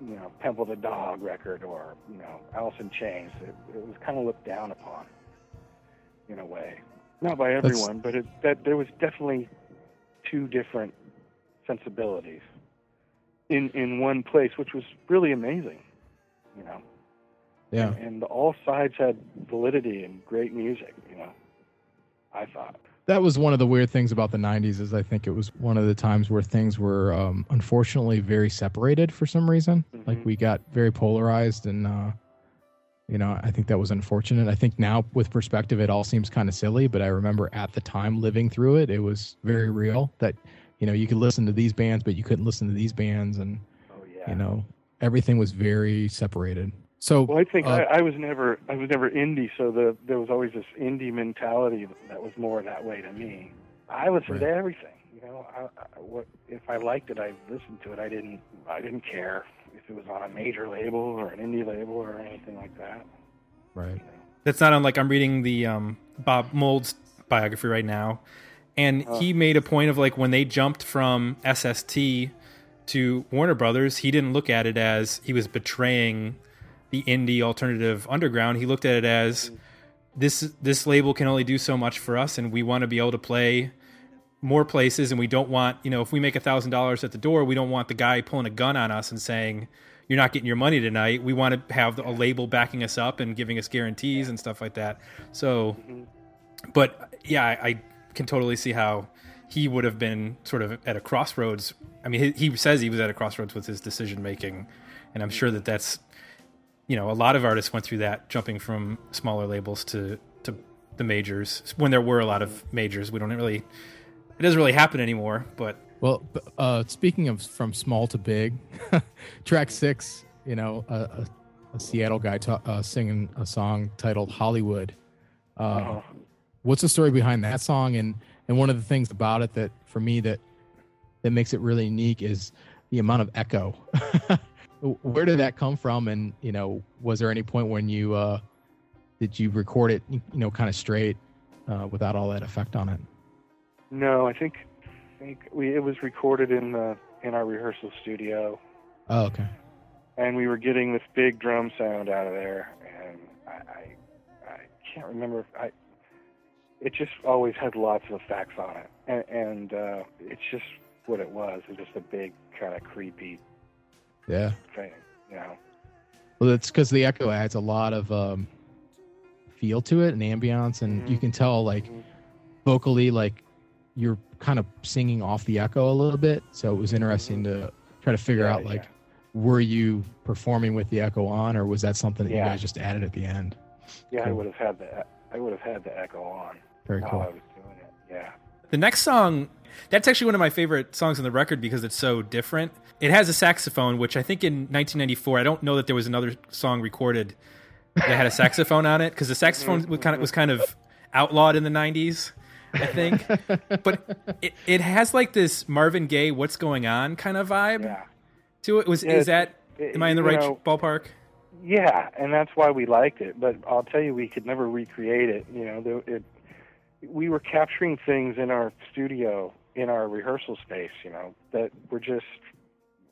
you know, Temple of the Dog record, or, you know, Alice in Chains. It was kind of looked down upon, in a way. Not by everyone, but there was definitely two different sensibilities in one place, which was really amazing, you know. Yeah, and all sides had validity and great music, you know, I thought. That was one of the weird things about the 90s, is I think it was one of the times where things were unfortunately very separated for some reason. Mm-hmm. Like, we got very polarized, and, you know, I think that was unfortunate. I think now with perspective, it all seems kind of silly, but I remember at the time living through it, it was very real that, you know, you could listen to these bands, but you couldn't listen to these bands. And, you know, everything was very separated. So, well, I think I was never indie, so there was always this indie mentality that was more that way to me. I listened to everything, you know. If I liked it, I listened to it. I didn't care if it was on a major label or an indie label or anything like that. Right. That's not unlike, I'm reading the Bob Mould's biography right now, and he made a point of, like, when they jumped from SST to Warner Brothers, he didn't look at it as he was betraying the indie alternative underground. He looked at it as, this label can only do so much for us, and we want to be able to play more places, and we don't want, you know, if we make $1,000 at the door, we don't want the guy pulling a gun on us and saying, you're not getting your money tonight. We want to have a label backing us up and giving us guarantees and stuff like that. So, but yeah, I can totally see how he would have been sort of at a crossroads. I mean, he says he was at a crossroads with his decision making, and I'm sure that that's, you know, a lot of artists went through that, jumping from smaller labels to the majors, when there were a lot of majors. It doesn't really happen anymore, but. Well, speaking of from small to big, track 6, you know, a Seattle guy singing a song titled Hollywood. What's the story behind that song? And one of the things about it that, for me, that makes it really unique is the amount of echo. Where did that come from? And, you know, was there any point when you did you record it, you know, kind of straight without all that effect on it? No, I think it was recorded in the in our rehearsal studio. Oh, okay. And we were getting this big drum sound out of there, and I can't remember. It just always had lots of effects on it, and it's just what it was. It was just a big kind of creepy thing, you know. Well, it's because the echo adds a lot of feel to it and ambience, and you can tell, like, vocally, like, you're kind of singing off the echo a little bit. So it was interesting to try to figure out, like, were you performing with the echo on, or was that something that you guys just added at the end? Yeah, cool. I would have had the echo on. Very cool. I was doing it. Yeah. The next song, that's actually one of my favorite songs on the record because it's so different. It has a saxophone, which I think in 1994, I don't know that there was another song recorded that had a saxophone on it, because the saxophone was kind of outlawed in the 90s, I think. But it has like this Marvin Gaye, "What's Going On" kind of vibe to it. Am I in the right ballpark? Yeah, and that's why we liked it. But I'll tell you, we could never recreate it. You know, we were capturing things in our studio, in our rehearsal space, you know, that were just,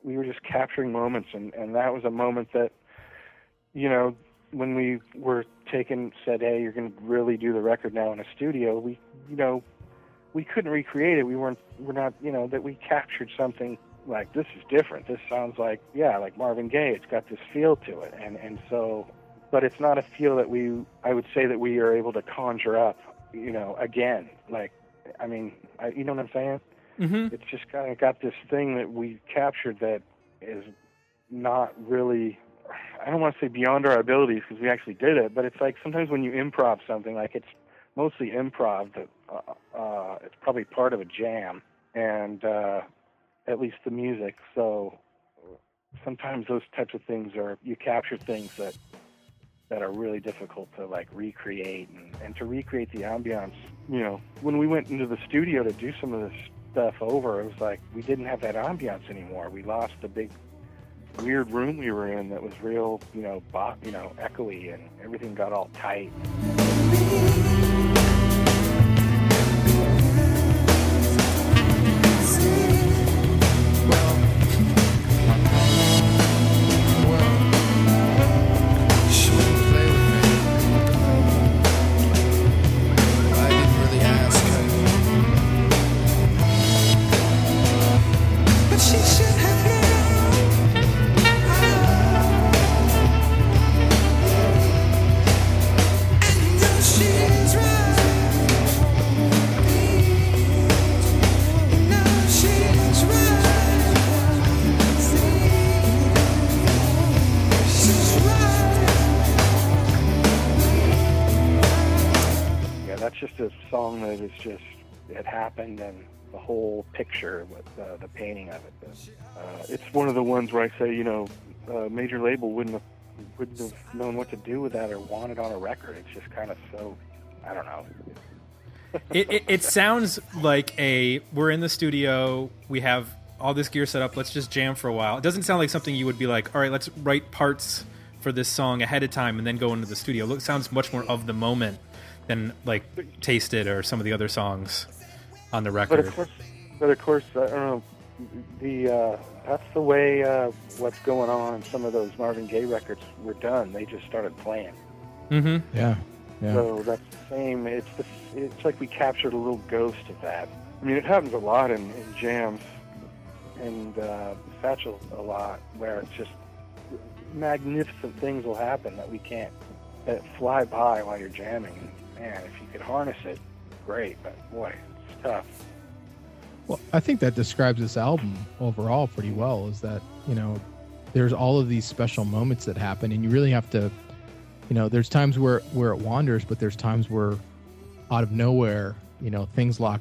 we were just capturing moments. And that was a moment that, you know, when we were said, hey, you're going to really do the record now in a studio, we, you know, we couldn't recreate it. We're not, you know, that we captured something like, this is different. This sounds like, like Marvin Gaye. It's got this feel to it. And so, but it's not a feel that I would say that we are able to conjure up, you know, again, like, I mean, you know what I'm saying? Mm-hmm. It's just kind of got this thing that we captured that is not really, I don't want to say beyond our abilities because we actually did it, but it's like sometimes when you improv something, like it's mostly improv, but it's probably part of a jam, and at least the music. So sometimes those types of things are, you capture things that are really difficult to like recreate, and to recreate the ambiance. You know, when we went into the studio to do some of this stuff over, it was like we didn't have that ambiance anymore. We lost the big weird room we were in that was real, you know, bop, you know, echoey, and everything got all tight. That is just, it happened, and the whole picture with the painting of it. It's one of the ones where I say, you know, a major label wouldn't have known what to do with that or wanted on a record. It's just kind of so, I don't know. It sounds like we're in the studio, we have all this gear set up, let's just jam for a while. It doesn't sound like something you would be like, all right, let's write parts for this song ahead of time and then go into the studio. It sounds much more of the moment than like Tasted or some of the other songs on the record. But of course, I don't know. That's the way What's Going On and some of those Marvin Gaye records were done. They just started playing. Mm-hmm. Yeah. So that's the same. It's like we captured a little ghost of that. I mean, it happens a lot in jams and Satchel a lot, where it's just magnificent things will happen that we can't. That fly by while you're jamming. Man, if you could harness it, great, but boy, it's tough. Well, I think that describes this album overall pretty well, is that, you know, there's all of these special moments that happen, and you really have to, you know, there's times where it wanders, but there's times where out of nowhere, you know, things lock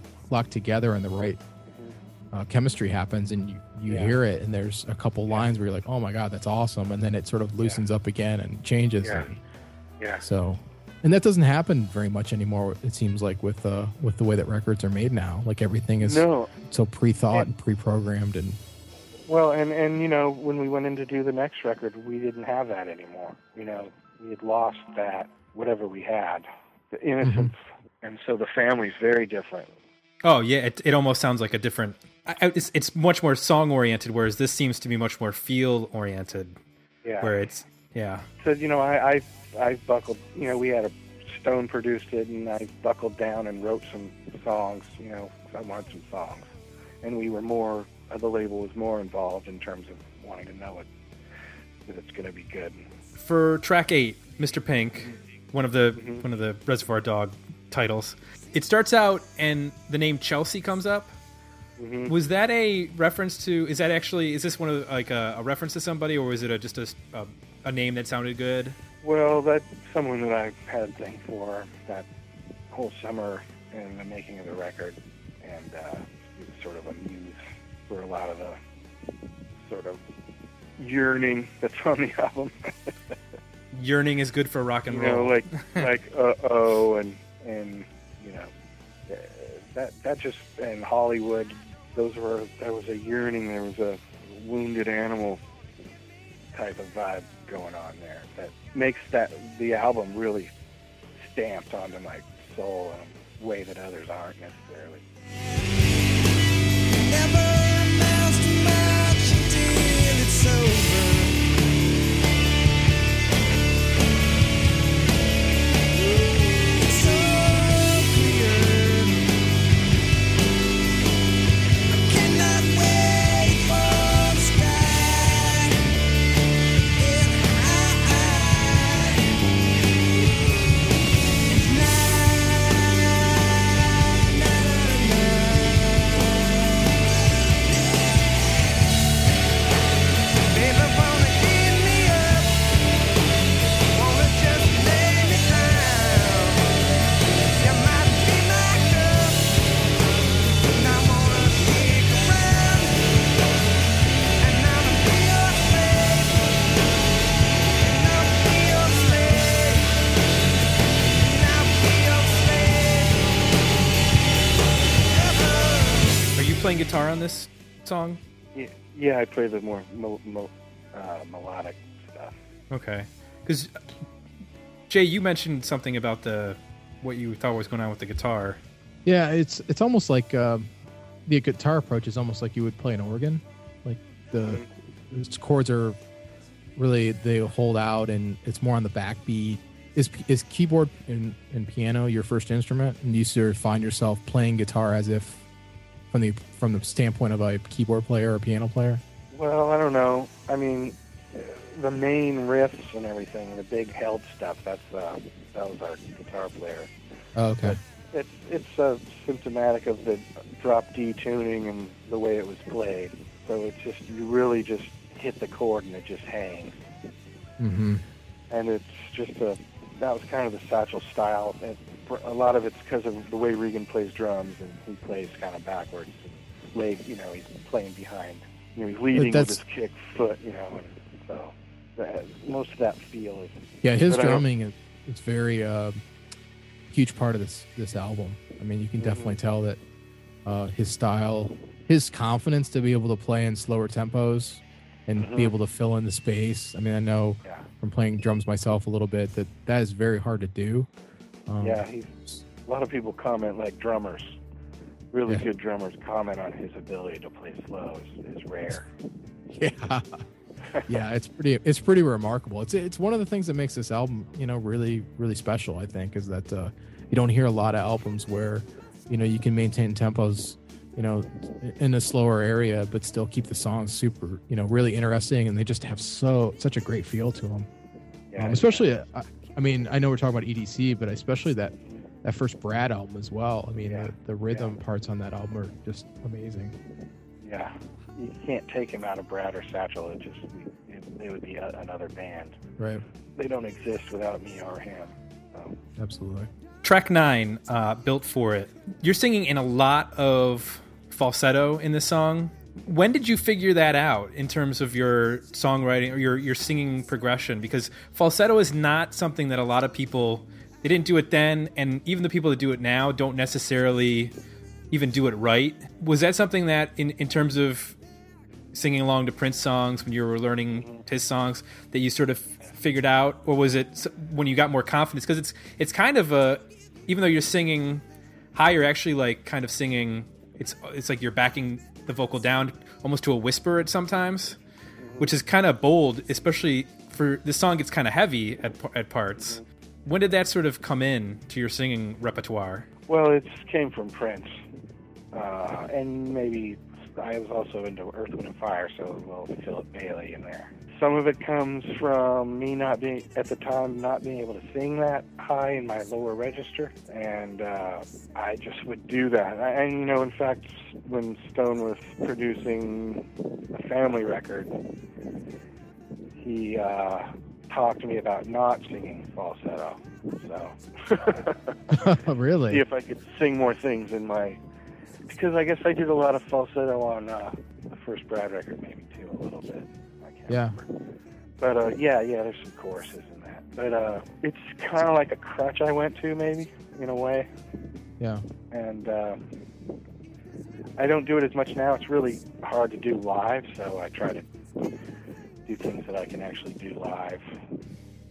together and the right chemistry happens, and you hear it, and there's a couple lines where you're like, oh my God, that's awesome, and then it sort of loosens up again and changes. Yeah. Yeah. So, and that doesn't happen very much anymore. It seems like with the way that records are made now, like everything is so pre-thought and pre-programmed. And well, and you know, when we went in to do the next record, we didn't have that anymore. You know, we had lost that, whatever we had, the innocence, and so the family's very different. Oh yeah, it almost sounds like a different it's much more song oriented, whereas this seems to be much more feel oriented. Yeah. Where it's yeah. So you know, I buckled. You know, we had a Stone produced it, and I buckled down and wrote some songs. You know, cause I wanted some songs, and we were more. The label was more involved in terms of wanting to know it that it's going to be good. For track 8, Mr. Pink, one of the Reservoir Dog titles, it starts out and the name Chelsea comes up. Mm-hmm. Was that a reference to? Is that actually? Is this one of like a reference to somebody, or was it just a name that sounded good? Well, that's someone that I had a thing for that whole summer in the making of the record, and it was sort of a muse for a lot of the sort of yearning that's on the album. Yearning is good for rock and roll. You know, like uh-oh, and you know, that just, in Hollywood, that was a yearning, there was a wounded animal type of vibe going on there that makes the album really stamped onto my soul in a way that others aren't necessarily. Never amounts to much until it's over. Guitar on this song? Yeah, I play the more melodic stuff. Okay, because Jay, you mentioned something about what you thought was going on with the guitar. Yeah, it's almost like the guitar approach is almost like you would play an organ. Like the chords are really, they hold out, and it's more on the backbeat. Is keyboard and piano your first instrument, and you sort of find yourself playing guitar as if. From the standpoint of a keyboard player or a piano player? Well, I don't know. I mean, the main riffs and everything, the big held stuff, that was our guitar player. Oh, okay. But it's symptomatic of the drop D tuning and the way it was played. So it's just, you really just hit the chord and it just hangs. Mm-hmm. And it's just that was kind of the Satchel style. A lot of it's because of the way Regan plays drums, and he plays kind of backwards. You know, he's playing behind. You know, he's leading with his kick foot. You know, and so most of that feel is. Yeah, his drumming is very huge part of this album. I mean, you can definitely tell that his style, his confidence to be able to play in slower tempos, and be able to fill in the space. I mean, I know from playing drums myself a little bit that is very hard to do. A lot of people comment, like drummers, really good drummers comment on his ability to play slow is rare. Yeah, yeah, it's pretty remarkable. It's one of the things that makes this album, you know, really really special. I think is that you don't hear a lot of albums where, you know, you can maintain tempos, you know, in a slower area, but still keep the songs super, you know, really interesting, and they just have such a great feel to them. Yeah, especially. I mean, I know we're talking about EDC, but especially that first Brad album as well. I mean, the rhythm parts on that album are just amazing. Yeah, you can't take him out of Brad or Satchel. It would be another band. Right. They don't exist without me or him. So. Absolutely. Track 9, Built For It. You're singing in a lot of falsetto in this song. When did you figure that out in terms of your songwriting or your singing progression? Because falsetto is not something that a lot of people, they didn't do it then, and even the people that do it now don't necessarily even do it right. Was that something that in terms of singing along to Prince songs when you were learning his songs that you sort of figured out? Or was it when you got more confidence? Because it's kind of a, even though you're singing high, you're actually like kind of singing, it's like you're backing the vocal down almost to a whisper at sometimes, which is kind of bold, especially for this song. It's kind of heavy at parts. When did that sort of come in to your singing repertoire? Well, it came from Prince, and maybe I was also into Earth, Wind & Fire, so a little Philip Bailey in there. Some of it comes from me not being able to sing that high in my lower register, and I just would do that. And, you know, in fact, when Stone was producing a family record, he talked to me about not singing falsetto. So, really? See if I could sing more things in my... Because I guess I did a lot of falsetto on the first Brad record, maybe too, a little bit. I can't remember. But yeah, there's some choruses in that. But it's kind of like a crutch I went to, maybe, in a way. Yeah. And I don't do it as much now. It's really hard to do live, so I try to do things that I can actually do live.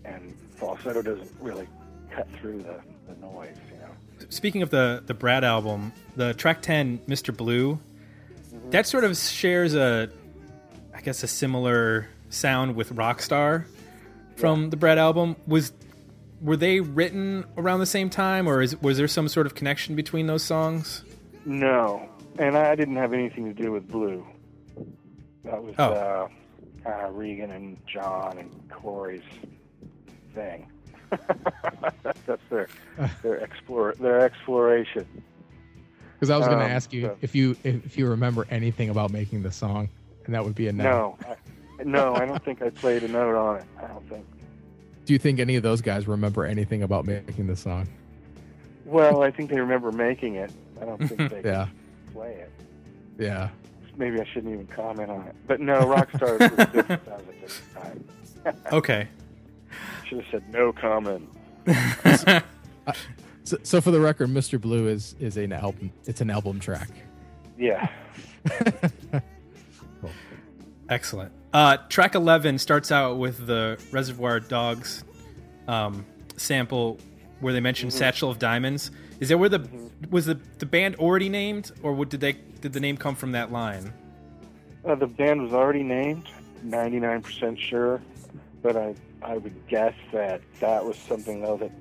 And falsetto doesn't really cut through the noise, you know. Speaking of the Brad album, the track 10, Mr. Blue, that sort of shares a similar sound with Rockstar from the Brad album. Were they written around the same time, or was there some sort of connection between those songs? No, and I didn't have anything to do with Blue. That was Regan and John and Corey's thing. That's their exploration. Because I was going to ask you if you remember anything about making the song, and that would be a no. No, I don't think I played a note on it. I don't think. Do you think any of those guys remember anything about making the song? Well, I think they remember making it. I don't think they could play it. Yeah. Maybe I shouldn't even comment on it. But no, Rockstar was different. That was a different time. Okay. Should have said no comment. So for the record, Mr. Blue is an album. It's an album track. Yeah. Cool. Excellent. Track 11 starts out with the Reservoir Dogs sample where they mention Satchel of Diamonds. Is that where was the band already named, or did the name come from that line? The band was already named. 99% sure, but I would guess that was something, though, that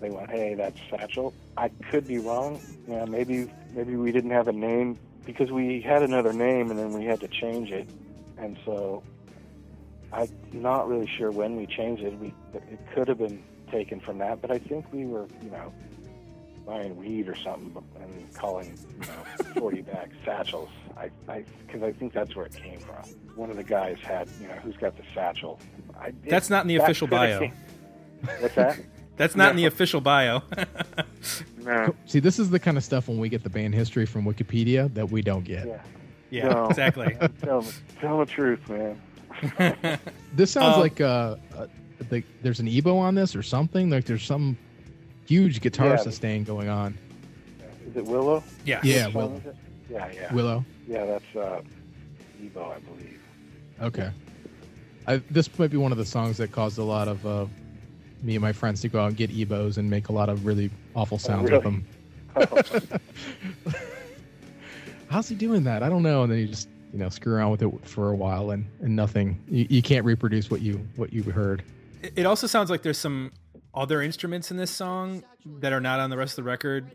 they went, hey, that's Satchel. I could be wrong. Yeah, maybe we didn't have a name because we had another name and then we had to change it. And so I'm not really sure when we changed it. It could have been taken from that, but I think we were, you know, buying weed or something and calling, you know, 40-pack satchels. Because I think that's where it came from. One of the guys had, you know, who's got the satchel. That's not in the official bio. What's that? That's not in the official bio. No. See, this is the kind of stuff when we get the band history from Wikipedia that we don't get. Yeah, no. Exactly. Tell the truth, man. This sounds like there's an Ebo on this or something. Like there's some huge guitar sustain going on. Is it Willow? Yeah. Yeah, Willow. Yeah. Willow? Yeah, that's Ebo, I believe. Okay. This might be one of the songs that caused a lot of me and my friends to go out and get Ebos and make a lot of really awful sounds with them. Oh. How's he doing that? I don't know. And then you just, you know, screw around with it for a while and nothing. You can't reproduce what you heard. It also sounds like there's some other instruments in this song that are not on the rest of the record.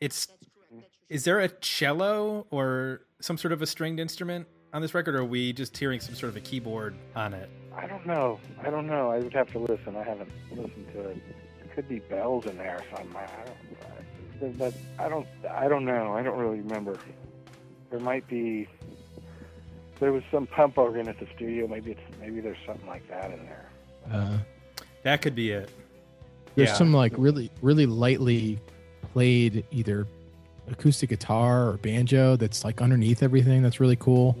Is there a cello or some sort of a stringed instrument on this record, or are we just hearing some sort of a keyboard on it? I don't know. I would have to listen. I haven't listened to it. There could be bells in there somewhere. I don't know. I don't really remember. There might be. There was some pump organ at the studio. Maybe there's something like that in there. That could be it. There's some like really, really lightly played either acoustic guitar or banjo that's like underneath everything. That's really cool.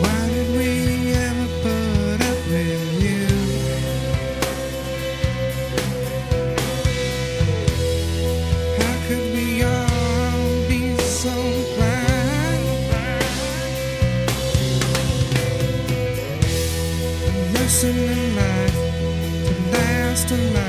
Why did we ever put up with you? How could we all be so blind? Nursing the life to last a life.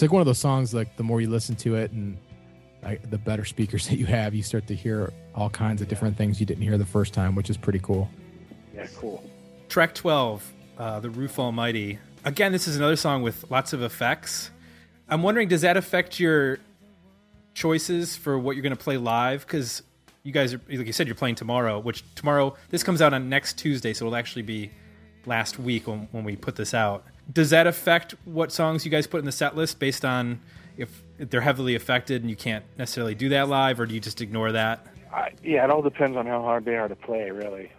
It's like one of those songs, like the more you listen to it and the better speakers that you have, you start to hear all kinds of different things you didn't hear the first time, which is pretty cool. Yeah, cool. Track 12, The Roof Almighty. Again, this is another song with lots of effects. I'm wondering, does that affect your choices for what you're going to play live? Because you guys are, like you said, you're playing tomorrow, which tomorrow, this comes out on next Tuesday, so it'll actually be last week when we put this out. Does that affect what songs you guys put in the set list based on if they're heavily affected and you can't necessarily do that live, or do you just ignore that? Yeah, it all depends on how hard they are to play, really.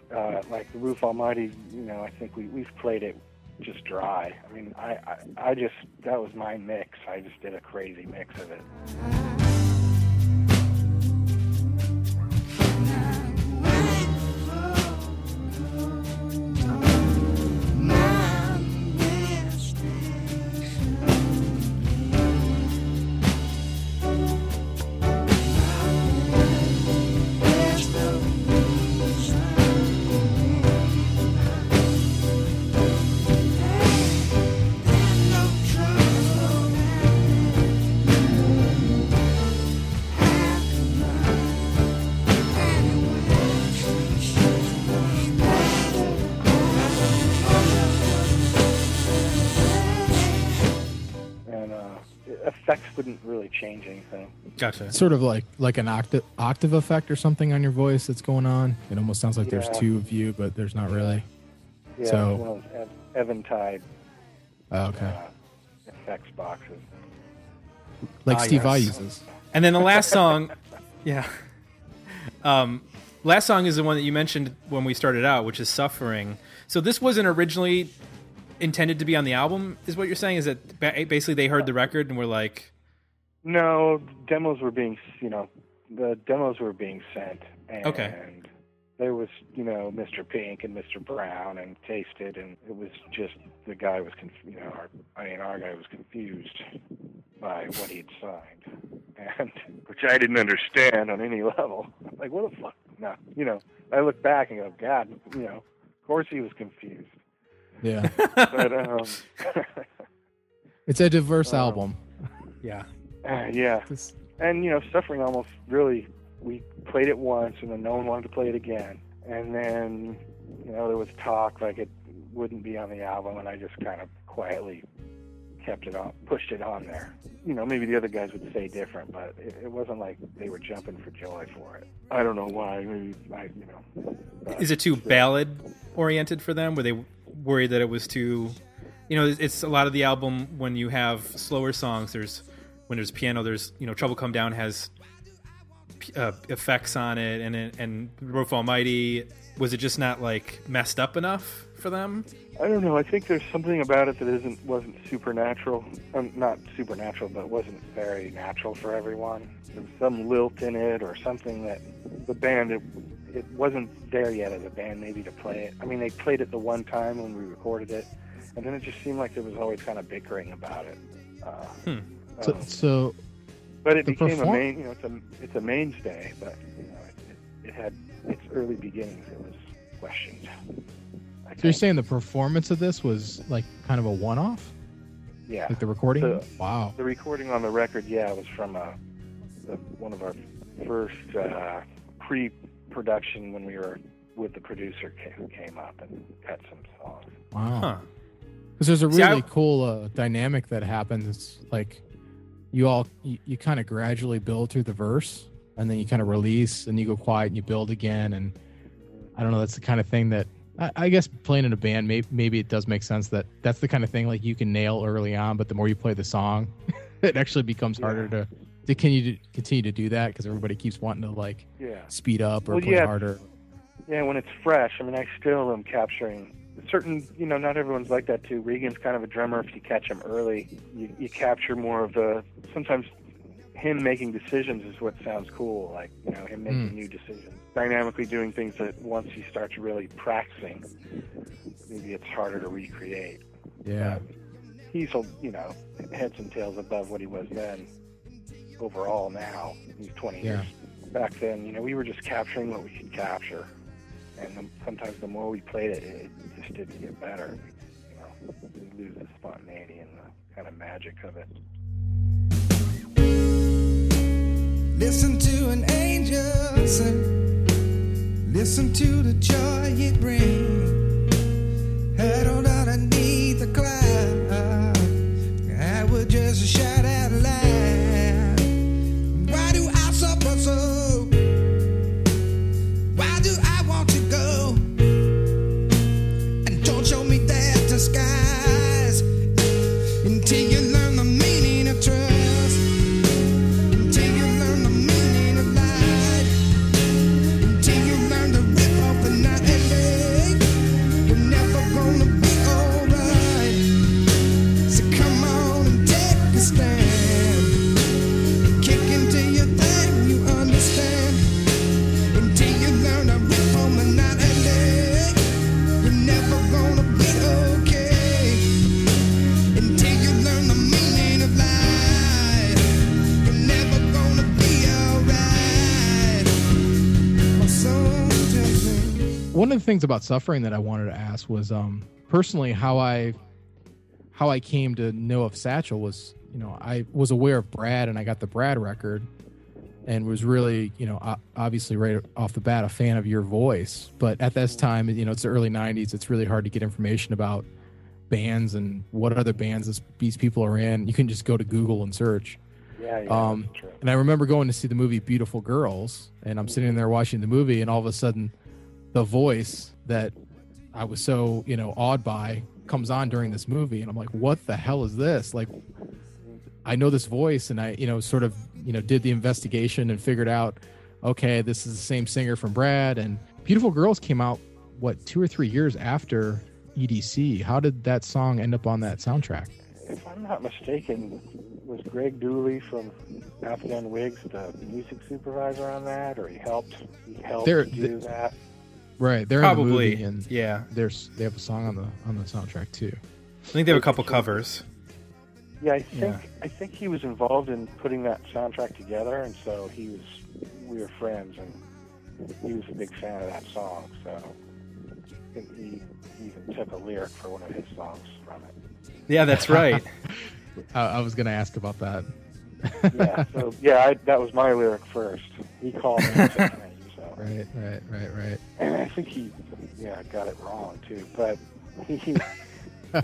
Like The Roof Almighty, you know, I think we've played it just dry. I mean, I just, that was my mix. I just did a crazy mix of it. Wouldn't really change anything. Gotcha. It's sort of like an octave effect or something on your voice that's going on. It almost sounds like there's two of you, but there's not really. Yeah, so, one of those eventide effects boxes. Like Steve I uses. And then the last song, last song is the one that you mentioned when we started out, which is Suffering. So this wasn't originally intended to be on the album, is what you're saying? Is that basically they heard the record and were like, no, the demos were being sent, and there was, you know, Mr. Pink and Mr. Brown and Tasted, and it was just the guy was our guy was confused by what he'd signed, and which I didn't understand on any level. I'm like, what the fuck? No, you know, I look back and go, God, you know, of course he was confused. Yeah. But, it's a diverse album. Yeah. Yeah. And, you know, Suffering almost really, we played it once and then no one wanted to play it again. And then, you know, there was talk like it wouldn't be on the album, and I just kind of quietly kept it on, pushed it on there. You know, maybe the other guys would say different, but it wasn't like they were jumping for joy for it. I don't know why. Maybe you know. Is it too ballad-oriented for them? Were they worried that it was too, you know, it's a lot of the album when you have slower songs, when there's piano, there's, you know, Trouble Come Down has effects on it, and Roof Almighty, was it just not like messed up enough for them? I don't know. I think there's something about it that wasn't supernatural. Not supernatural, but wasn't very natural for everyone. There was some lilt in it or something that the band, it wasn't there yet as a band maybe to play it. I mean, they played it the one time when we recorded it, and then it just seemed like there was always kind of bickering about it. But it became a main, you know, it's a mainstay, but, you know, it had its early beginnings. It was questioned. So you're saying the performance of this was like kind of a one-off? Yeah. Like the recording? Wow. The recording on the record, yeah, was from one of our first pre-production when we were with the producer who came up and cut some songs. Wow. Because there's a really cool dynamic that happens. It's like you kind of gradually build through the verse, and then you kind of release, and you go quiet, and you build again. And I don't know, that's the kind of thing that I guess playing in a band, maybe it does make sense that that's the kind of thing like you can nail early on, but the more you play the song, it actually becomes harder to continue to do that, because everybody keeps wanting to like speed up or play harder. Yeah, when it's fresh, I mean, I still am capturing certain, you know, not everyone's like that too. Regan's kind of a drummer. If you catch him early, you capture more of the, sometimes him making decisions is what sounds cool, like, you know, him making new decisions, dynamically doing things that once he starts really practicing, maybe it's harder to recreate. Yeah. He's, you know, heads and tails above what he was then. Overall now, he's 20 years. Back then, you know, we were just capturing what we could capture, and sometimes the more we played it, it just didn't get better. You know, we lose the spontaneity and the kind of magic of it. Listen to an angel sing. Listen to the joy it brings. I don't ought to need the cloud. I would just shout out loud. Why do I suffer so? Why do I want to go? And don't show me that disguise until you learn the meaning of trust. One of the things about suffering that I wanted to ask was, personally, how I came to know of Satchel was, you know, I was aware of Brad and I got the Brad record and was really, you know, obviously right off the bat, a fan of your voice. But at this time, you know, it's the early 90s. It's really hard to get information about bands and what other bands these people are in. You can just go to Google and search. Yeah, true. And I remember going to see the movie Beautiful Girls, and I'm sitting there watching the movie, and all of a sudden the voice that I was so, you know, awed by comes on during this movie. And I'm like, what the hell is this? Like, I know this voice. And I, you know, sort of, you know, did the investigation and figured out, okay, this is the same singer from Brad. And Beautiful Girls came out, what, 2 or 3 years after EDC. How did that song end up on that soundtrack? If I'm not mistaken, was Greg Dooley from Alpha Wigs the music supervisor on that? Or he helped do that? Right, they're probably in the movie, and yeah, they have a song on the soundtrack too. I think they have a couple covers. Yeah, I think he was involved in putting that soundtrack together, and so we were friends, and he was a big fan of that song. So he even took a lyric for one of his songs from it. Yeah, that's right. I was going to ask about that. That was my lyric first. He called me. And said, Right. And I think he got it wrong too. But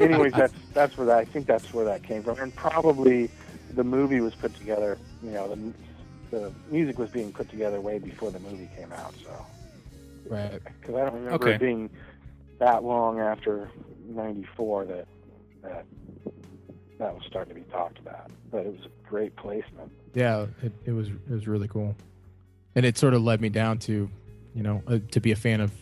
anyways, that's where that's where that came from. And probably the movie was put together. You know, the music was being put together way before the movie came out. So, right. Because I don't remember it being that long after '94 that was starting to be talked about. But it was a great placement. Yeah, it was really cool. And it sort of led me down to, you know, to be a fan of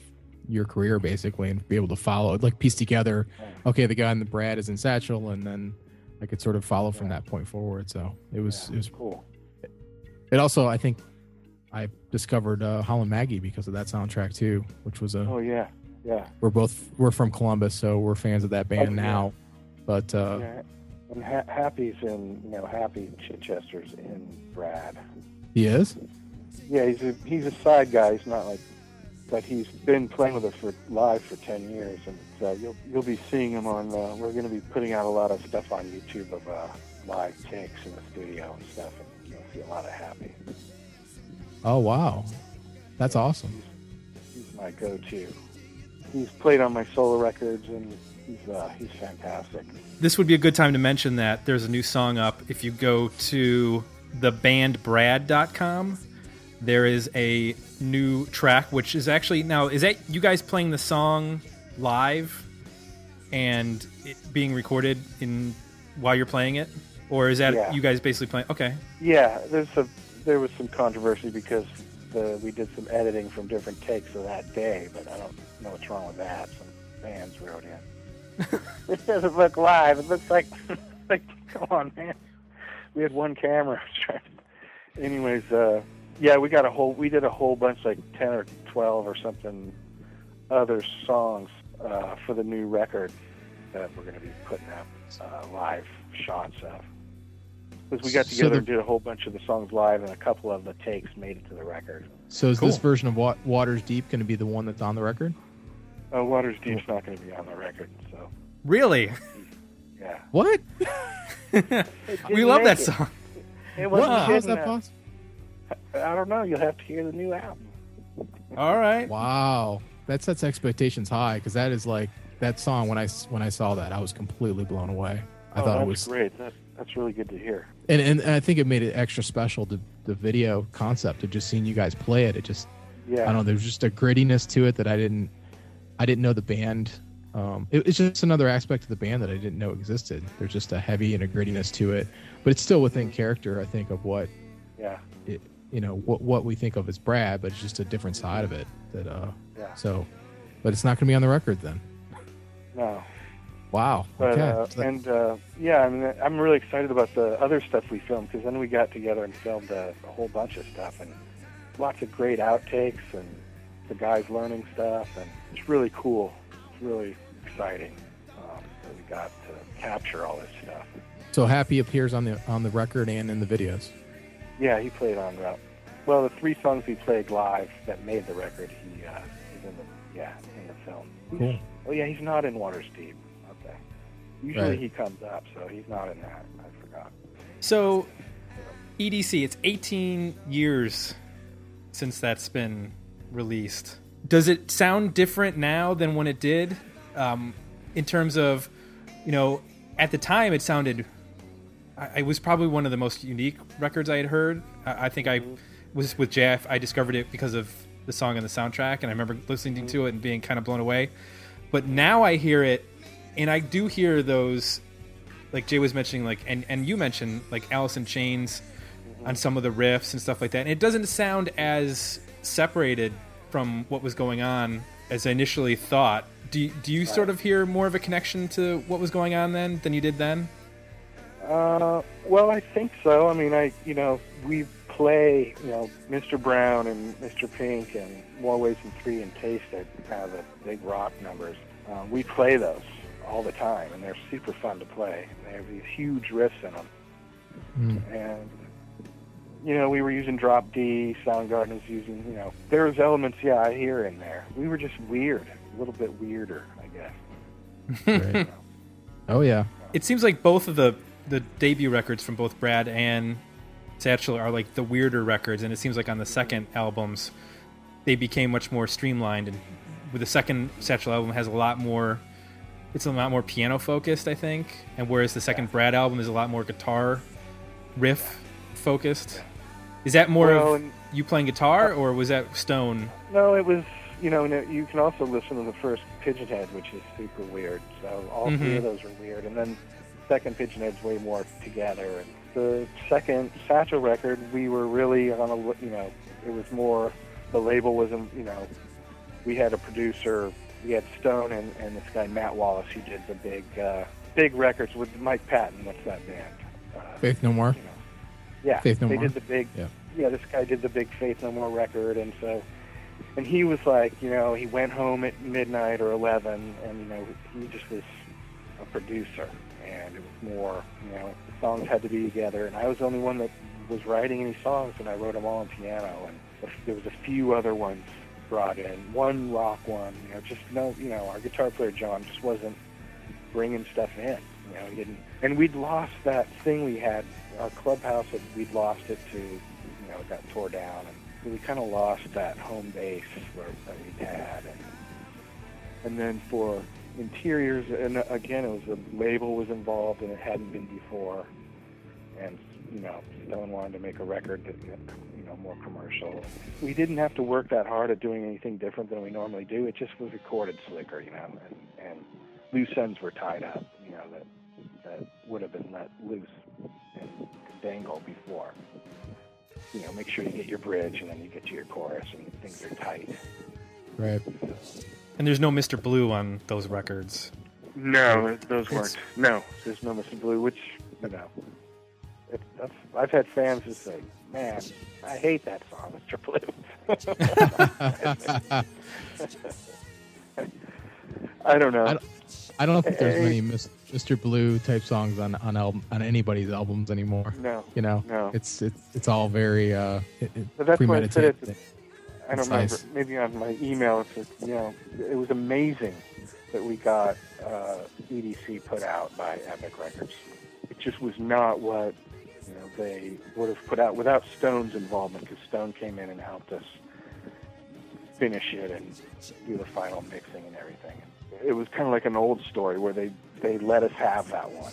your career, basically, and be able to follow, like, piece together, okay, the guy in the Brad is in Satchel, and then I could sort of follow from that point forward. So it was cool. It also, I think, I discovered Holland Maggie because of that soundtrack too, which was We're from Columbus, so we're fans of that band now. But and Happy's in, you know, Happy Chichester's in Brad. He is. Yeah, he's a side guy. He's not like, but he's been playing with us live for 10 years, and so you'll be seeing him on. We're going to be putting out a lot of stuff on YouTube of live takes in the studio and stuff, and you'll see a lot of Happy. Oh wow, that's awesome. He's my go-to. He's played on my solo records, and he's fantastic. This would be a good time to mention that there's a new song up. If you go to thebandbrad.com. There is a new track, which is actually now, is that you guys playing the song live and it being recorded in while you're playing it? Or is that you guys basically playing? Okay. Yeah, there was some controversy because we did some editing from different takes of that day, but I don't know what's wrong with that. Some fans wrote in. This doesn't look live. It looks like, come on, man. We had one camera. Anyways, yeah, we did a whole bunch, like 10 or 12 or something, other songs for the new record that we're going to be putting up live shots of. Because we got together and did a whole bunch of the songs live, and a couple of the takes made it to the record. So is this version of Waters Deep going to be the one that's on the record? Waters Deep's not going to be on the record. So really? Yeah. What? We love that song. It wasn't. Wow. How is that possible? I don't know. You'll have to hear the new album. All right. Wow. That sets expectations high, because that is like that song. When I saw that, I was completely blown away. I thought it was great. That's really good to hear. And I think it made it extra special, the video concept of just seeing you guys play it. It just, yeah, I don't know. There's just a grittiness to it that I didn't know the band. It's just another aspect of the band that I didn't know existed. There's just a heavy and a grittiness to it, but it's still within character, I think, of what. Yeah. It, you know, what we think of as Brad, but it's just a different side of it. That yeah. So, but it's not going to be on the record then. No. Wow. But, okay. Yeah, I mean, I'm really excited about the other stuff we filmed, because then we got together and filmed a whole bunch of stuff, and lots of great outtakes and the guys learning stuff, and it's really cool. It's really exciting that we got to capture all this stuff. So Happy appears on the record and in the videos. Yeah, he played on route. Well, the three songs he played live that made the record, he is in the film. Cool. Oh yeah, he's not in Water's Deep. Okay. Usually right. He comes up, so he's not in that. I forgot. So, EDC, it's 18 years since that's been released. Does it sound different now than when it did? In terms of, you know, at the time it sounded. It was probably one of the most unique records I had heard. I think I was with JF. I discovered it because of the song on the soundtrack, and I remember listening to it and being kind of blown away. But now I hear it, and I do hear those, like Jay was mentioning, like and you mentioned, like Alice in Chains on some of the riffs and stuff like that. And it doesn't sound as separated from what was going on as I initially thought. Do you sort of hear more of a connection to what was going on then than you did then? Well, I think so. I mean, we play, Mr. Brown and Mr. Pink and More Ways Than Three and Taste It, kind of the big rock numbers. We play those all the time, and they're super fun to play. They have these huge riffs in them. And, we were using Drop D, Soundgarden was using, there was elements, I hear in there. We were just weird, a little bit weirder, I guess. Right. Oh, yeah. It seems like both of the debut records from both Brad and Satchel are like the weirder records, and it seems like on the second albums they became much more streamlined, and with the second Satchel album has a lot more piano focused, I think, and whereas the second Brad album is a lot more guitar riff focused. Is that more of you playing guitar, or was that Stone? No, it was, you can also listen to the first Pigeonhead, which is super weird, so all three of those are weird, and then second Pigeonhead's way more together, and the second Satchel record we were really on a it was more, the label wasn't, we had a producer, we had Stone and this guy Matt Wallace who did the big records with Mike Patton. What's that band? Faith No More. Yeah, Faith No More. They did the big. Yeah. Yeah, this guy did the big Faith No More record, and so. And he was like, he went home at midnight or 11, and he just was a producer. And it was more, the songs had to be together. And I was the only one that was writing any songs, and I wrote them all on piano. And there was a few other ones brought in, one rock one. Our guitar player, John, just wasn't bringing stuff in. He didn't. And we'd lost that thing we had, our clubhouse, we'd lost it to, it got tore down. And we kind of lost that home base that we'd had. And then for interiors, and again, it was a label was involved, and it hadn't been before, and Stone wanted to make a record that more commercial. We didn't have to work that hard at doing anything different than we normally do. It just was recorded slicker, and loose ends were tied up, that would have been let loose and could dangle before. Make sure you get your bridge, and then you get to your chorus, and things are tight. Right. And there's no Mr. Blue on those records. No, those weren't. No, there's no Mr. Blue, which, I've had fans who say, man, I hate that song, Mr. Blue. I don't know. I don't think there's many Mr. Blue type songs on anybody's albums anymore. No. No. It's all very premeditated. I don't remember. Maybe on my email, it was amazing that we got EDC put out by Epic Records. It just was not what You know, they would have put out without Stone's involvement, because Stone came in and helped us finish it and do the final mixing and everything. It was kind of like an old story where they let us have that one.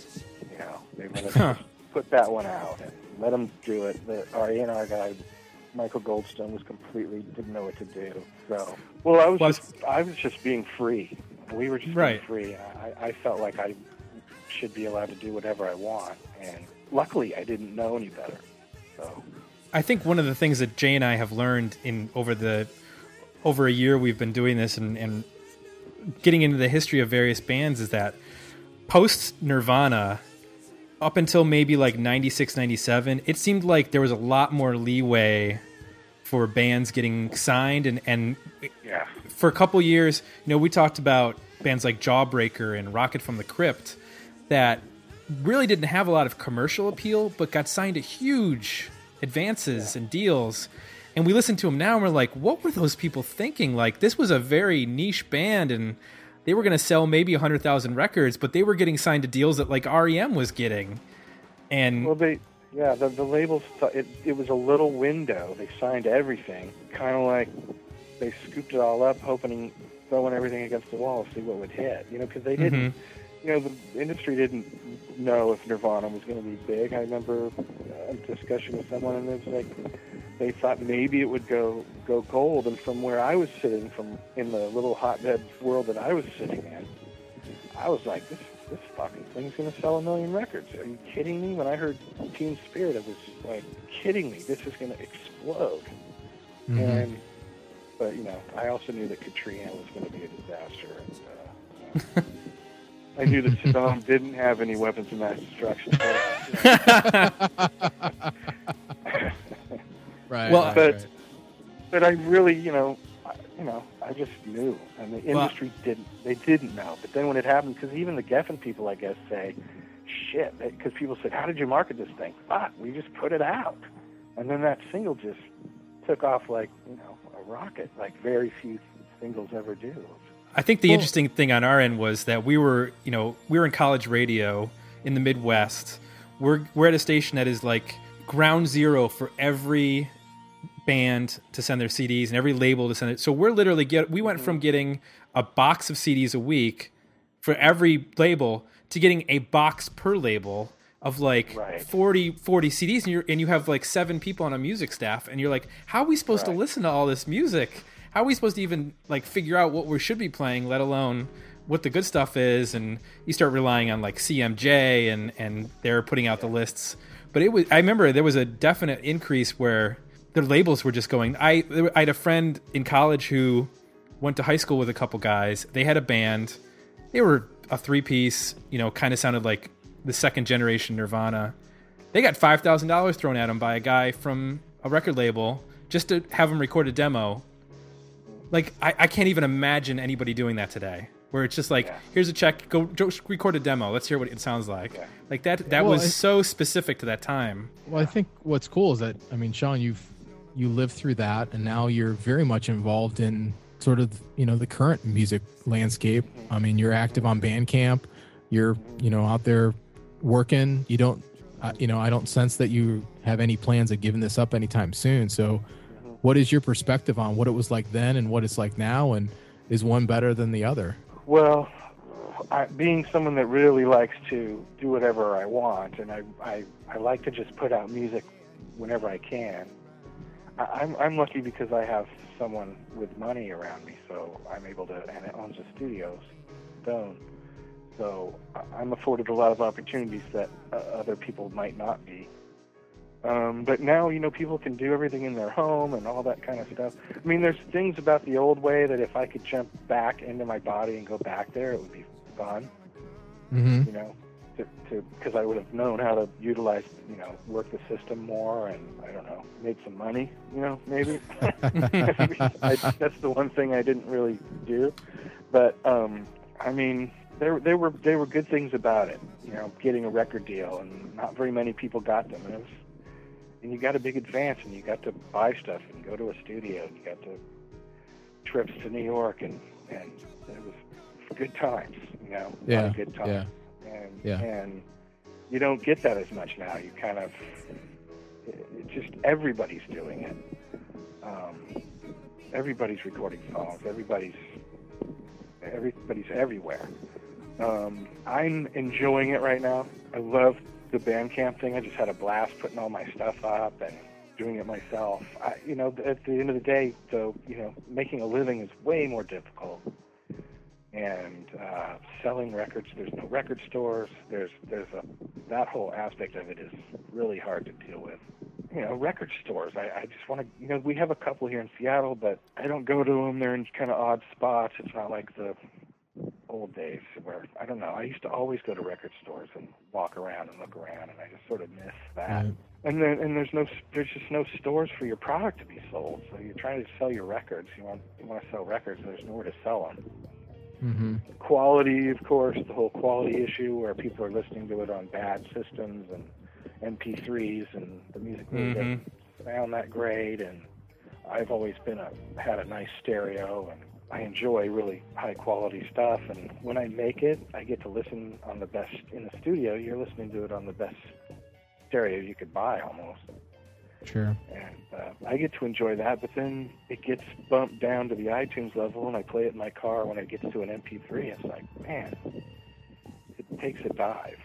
You know, they let us put that one out and let them do it. Our A&R guy, Michael Goldstone, was didn't know what to do. So, well, I was just being free. We were just being free. I felt like I should be allowed to do whatever I want, and luckily I didn't know any better. So, I think one of the things that Jay and I have learned in over a year we've been doing this and getting into the history of various bands is that post Nirvana, up until maybe like 96, 97, it seemed like there was a lot more leeway for bands getting signed. And yeah, for a couple years, you know, we talked about bands like Jawbreaker and Rocket from the Crypt that really didn't have a lot of commercial appeal, but got signed to huge advances and deals. And we listen to them now and we're like, what were those people thinking? Like, this was a very niche band and they were going to sell maybe 100,000 records, but they were getting signed to deals that like REM was getting. And well, the labels, it was a little window. They signed everything, kind of like they scooped it all up, throwing everything against the wall to see what would hit, you know, because they didn't, you know, the industry didn't know if Nirvana was going to be big. I remember a discussion with someone and it was like, they thought maybe it would go gold, and from where I was sitting, from in the little hotbed world that I was sitting in, I was like, this fucking thing's going to sell 1 million records. Are you kidding me? When I heard Teen Spirit, I was like, kidding me, this is going to explode. Mm-hmm. But, you know, I also knew that Katrina was going to be a disaster. And, I knew that Saddam didn't have any weapons of mass destruction. Right, well, but I really, I just knew, and the industry didn't know. But then when it happened, because even the Geffen people, I guess, say, shit, because people said, how did you market this thing? Fuck, we just put it out, and then that single just took off like a rocket, like very few singles ever do. I think the interesting thing on our end was that we were in college radio in the Midwest. We're at a station that is like ground zero for every band to send their CDs and every label to send it. So we're literally we went from getting a box of CDs a week for every label to getting a box per label of like 40 CDs. And you have like 7 people on a music staff. And you're like, how are we supposed to listen to all this music? How are we supposed to even like figure out what we should be playing, let alone what the good stuff is? And you start relying on like CMJ and they're putting out the lists. But it was, I remember there was a definite increase where the labels were just going. I had a friend in college who went to high school with a couple guys. They had a band. They were a 3-piece, kind of sounded like the second generation Nirvana. They got $5,000 thrown at them by a guy from a record label just to have them record a demo. Like, I can't even imagine anybody doing that today, where it's just like, here's a check, go record a demo. Let's hear what it sounds like. Yeah. Like that was so specific to that time. Well, I think what's cool is that, I mean, Sean, you lived through that and now you're very much involved in sort of, the current music landscape. I mean, you're active on Bandcamp, you're, out there working. You don't, I don't sense that you have any plans of giving this up anytime soon. So what is your perspective on what it was like then and what it's like now? And is one better than the other? Well, being someone that really likes to do whatever I want, and I like to just put out music whenever I can, I'm lucky because I have someone with money around me, so I'm able to, and it owns a studio, Stone. So I'm afforded a lot of opportunities that other people might not be. But now, people can do everything in their home and all that kind of stuff. I mean, there's things about the old way that if I could jump back into my body and go back there, it would be fun, because I would have known how to utilize, work the system more and, I don't know, made some money, maybe. That's the one thing I didn't really do. But, I mean... There were good things about it, getting a record deal, and not very many people got them. And you got a big advance, and you got to buy stuff, and go to a studio, and you got to trips to New York, and it was good times, a lot of good times. And you don't get that as much now. You kind of, just everybody's doing it. Everybody's recording songs. Everybody's everywhere. I'm enjoying it right now. I love the Bandcamp thing. I just had a blast putting all my stuff up and doing it myself. At the end of the day, though, making a living is way more difficult. And selling records, there's no record stores. That whole aspect of it is really hard to deal with. Record stores. I just want to. We have a couple here in Seattle, but I don't go to them. They're in kind of odd spots. It's not like the old days where I don't know. I used to always go to record stores and walk around and look around, and I just sort of miss that. Right. And there's just no stores for your product to be sold. So you're trying to sell your records. You want to sell records. And there's nowhere to sell them. Mm-hmm. Quality, of course, the whole quality issue where people are listening to it on bad systems and MP3s, and the music doesn't sound that great. And I've always been had a nice stereo, and I enjoy really high quality stuff. And when I make it, I get to listen on the best in the studio. You're listening to it on the best stereo you could buy, almost. Sure. And I get to enjoy that, but then it gets bumped down to the iTunes level, and I play it in my car. When it gets to an MP3, it's like, man, it takes a dive.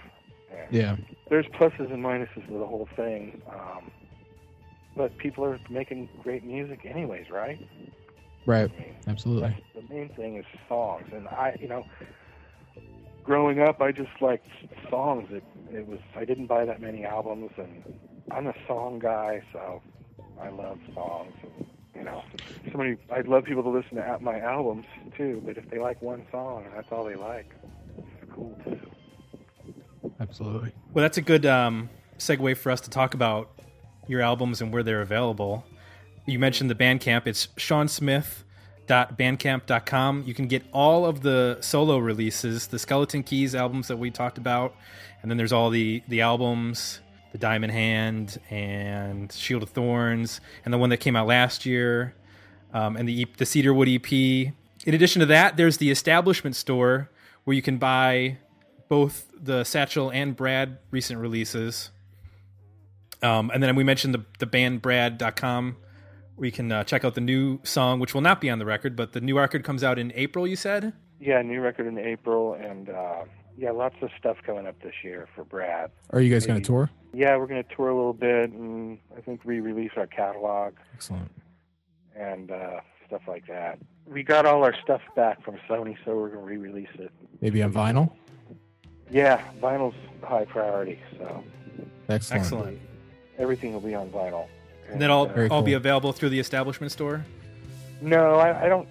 And yeah. There's pluses and minuses to the whole thing, but people are making great music anyways, right? Right. I mean, absolutely. The main thing is songs, and growing up, I just liked songs. I didn't buy that many albums, and I'm a song guy, so I love songs. And, I'd love people to listen to my albums too, but if they like one song and that's all they like, it's cool too. Absolutely. Well, that's a good segue for us to talk about your albums and where they're available. You mentioned the Bandcamp. It's seansmith.bandcamp.com. You can get all of the solo releases, the Skeleton Keys albums that we talked about, and then there's all the albums, the Diamond Hand and Shield of Thorns, and the one that came out last year, and the Cedarwood EP. In addition to that, there's the Establishment Store, where you can buy both the Satchel and Brad recent releases. And then we mentioned the bandbrad.com, where you can check out the new song, which will not be on the record, but the new record comes out in April, you said? Yeah, new record in April, and lots of stuff coming up this year for Brad. Are you guys going to tour? Yeah, we're going to tour a little bit, and I think re-release our catalog. Excellent. And stuff like that. We got all our stuff back from Sony, so we're going to re-release it. Maybe on vinyl? Yeah, vinyl's high priority. So excellent. Everything will be on vinyl, and that'll all be available through the Establishment Store. No, I don't.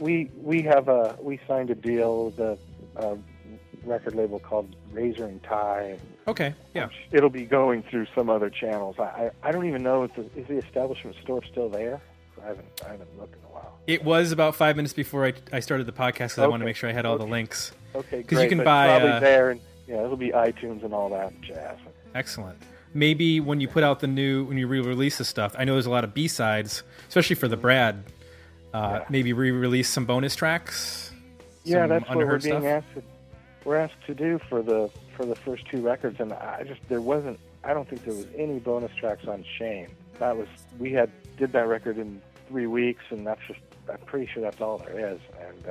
We signed a deal with a record label called Razor and Tie. Okay. Yeah. It'll be going through some other channels. I don't even know is the Establishment Store still there? I haven't looked in a while. It was about 5 minutes before I started the podcast, because I wanted to make sure I had all the links. Okay, great. Because you can buy probably there, and it'll be iTunes and all that jazz. Excellent. Maybe when you put out when you re-release the stuff, I know there's a lot of B-sides, especially for the Brad. Maybe re-release some bonus tracks. Yeah, that's what we're being asked to do for the first two records, and I don't think there was any bonus tracks on Shame. We did that record in 3 weeks, and that's just, I'm pretty sure that's all there is. And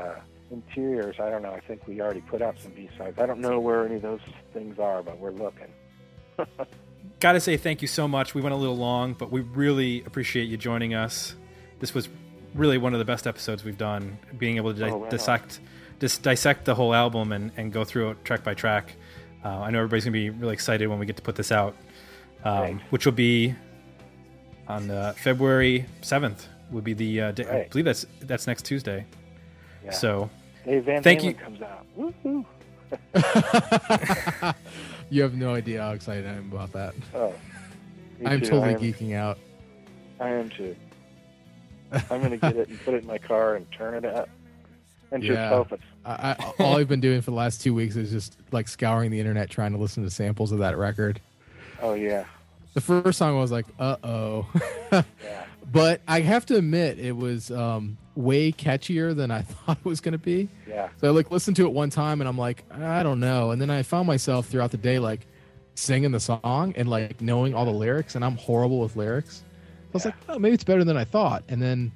Interiors, I don't know. I think we already put out some B-sides. I don't know where any of those things are, but we're looking. Gotta say thank you so much. We went a little long, but we really appreciate you joining us. This was really one of the best episodes we've done, being able to dissect the whole album and go through it track by track. I know everybody's going to be really excited when we get to put this out, right, which will be on February 7th would be the day. Right. I believe that's next Tuesday. Yeah. So, hey, thank you. Comes out. Woohoo. You have no idea how excited I am about that. Oh, I'm totally geeking out. I am too. I'm going to get it and put it in my car and turn it up. And just hope it. All I've been doing for the last 2 weeks is just like scouring the internet trying to listen to samples of that record. Oh, yeah. The first song I was like, uh-oh. Yeah. But I have to admit, it was way catchier than I thought it was going to be. Yeah. So I listened to it one time, and I'm like, I don't know. And then I found myself throughout the day singing the song and knowing all the lyrics, and I'm horrible with lyrics. So I was like, oh, maybe it's better than I thought. And then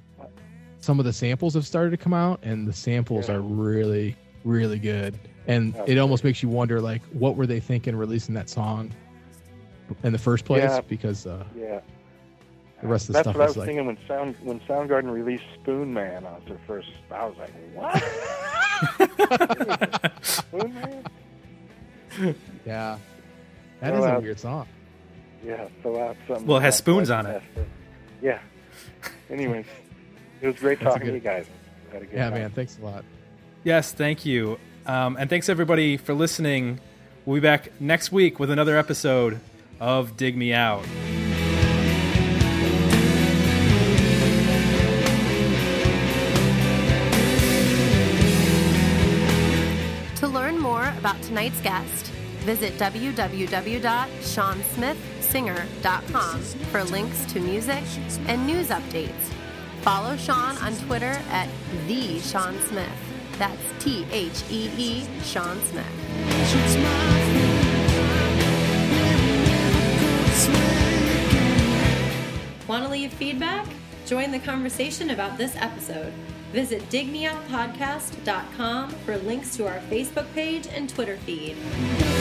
some of the samples have started to come out, and the samples are really, really good. And it almost makes you wonder, what were they thinking releasing that song in the first place? Yeah. Because the rest of the stuff is That's what I was thinking when Soundgarden released Spoon Man on their first. I was like, what? Spoon Man? Yeah. That is a weird song. Yeah. Well, it has spoons on it. Yeah. Anyways, it was great talking to you guys. Had a good time. Man. Thanks a lot. Yes, thank you. And thanks, everybody, for listening. We'll be back next week with another episode of Dig Me Out. To learn more about tonight's guest, visit www.seansmithsinger.com for links to music and news updates. Follow Sean on Twitter at The Sean Smith. That's THEE, Sean Smith. Want to leave feedback? Join the conversation about this episode. Visit digmeoutpodcast.com for links to our Facebook page and Twitter feed.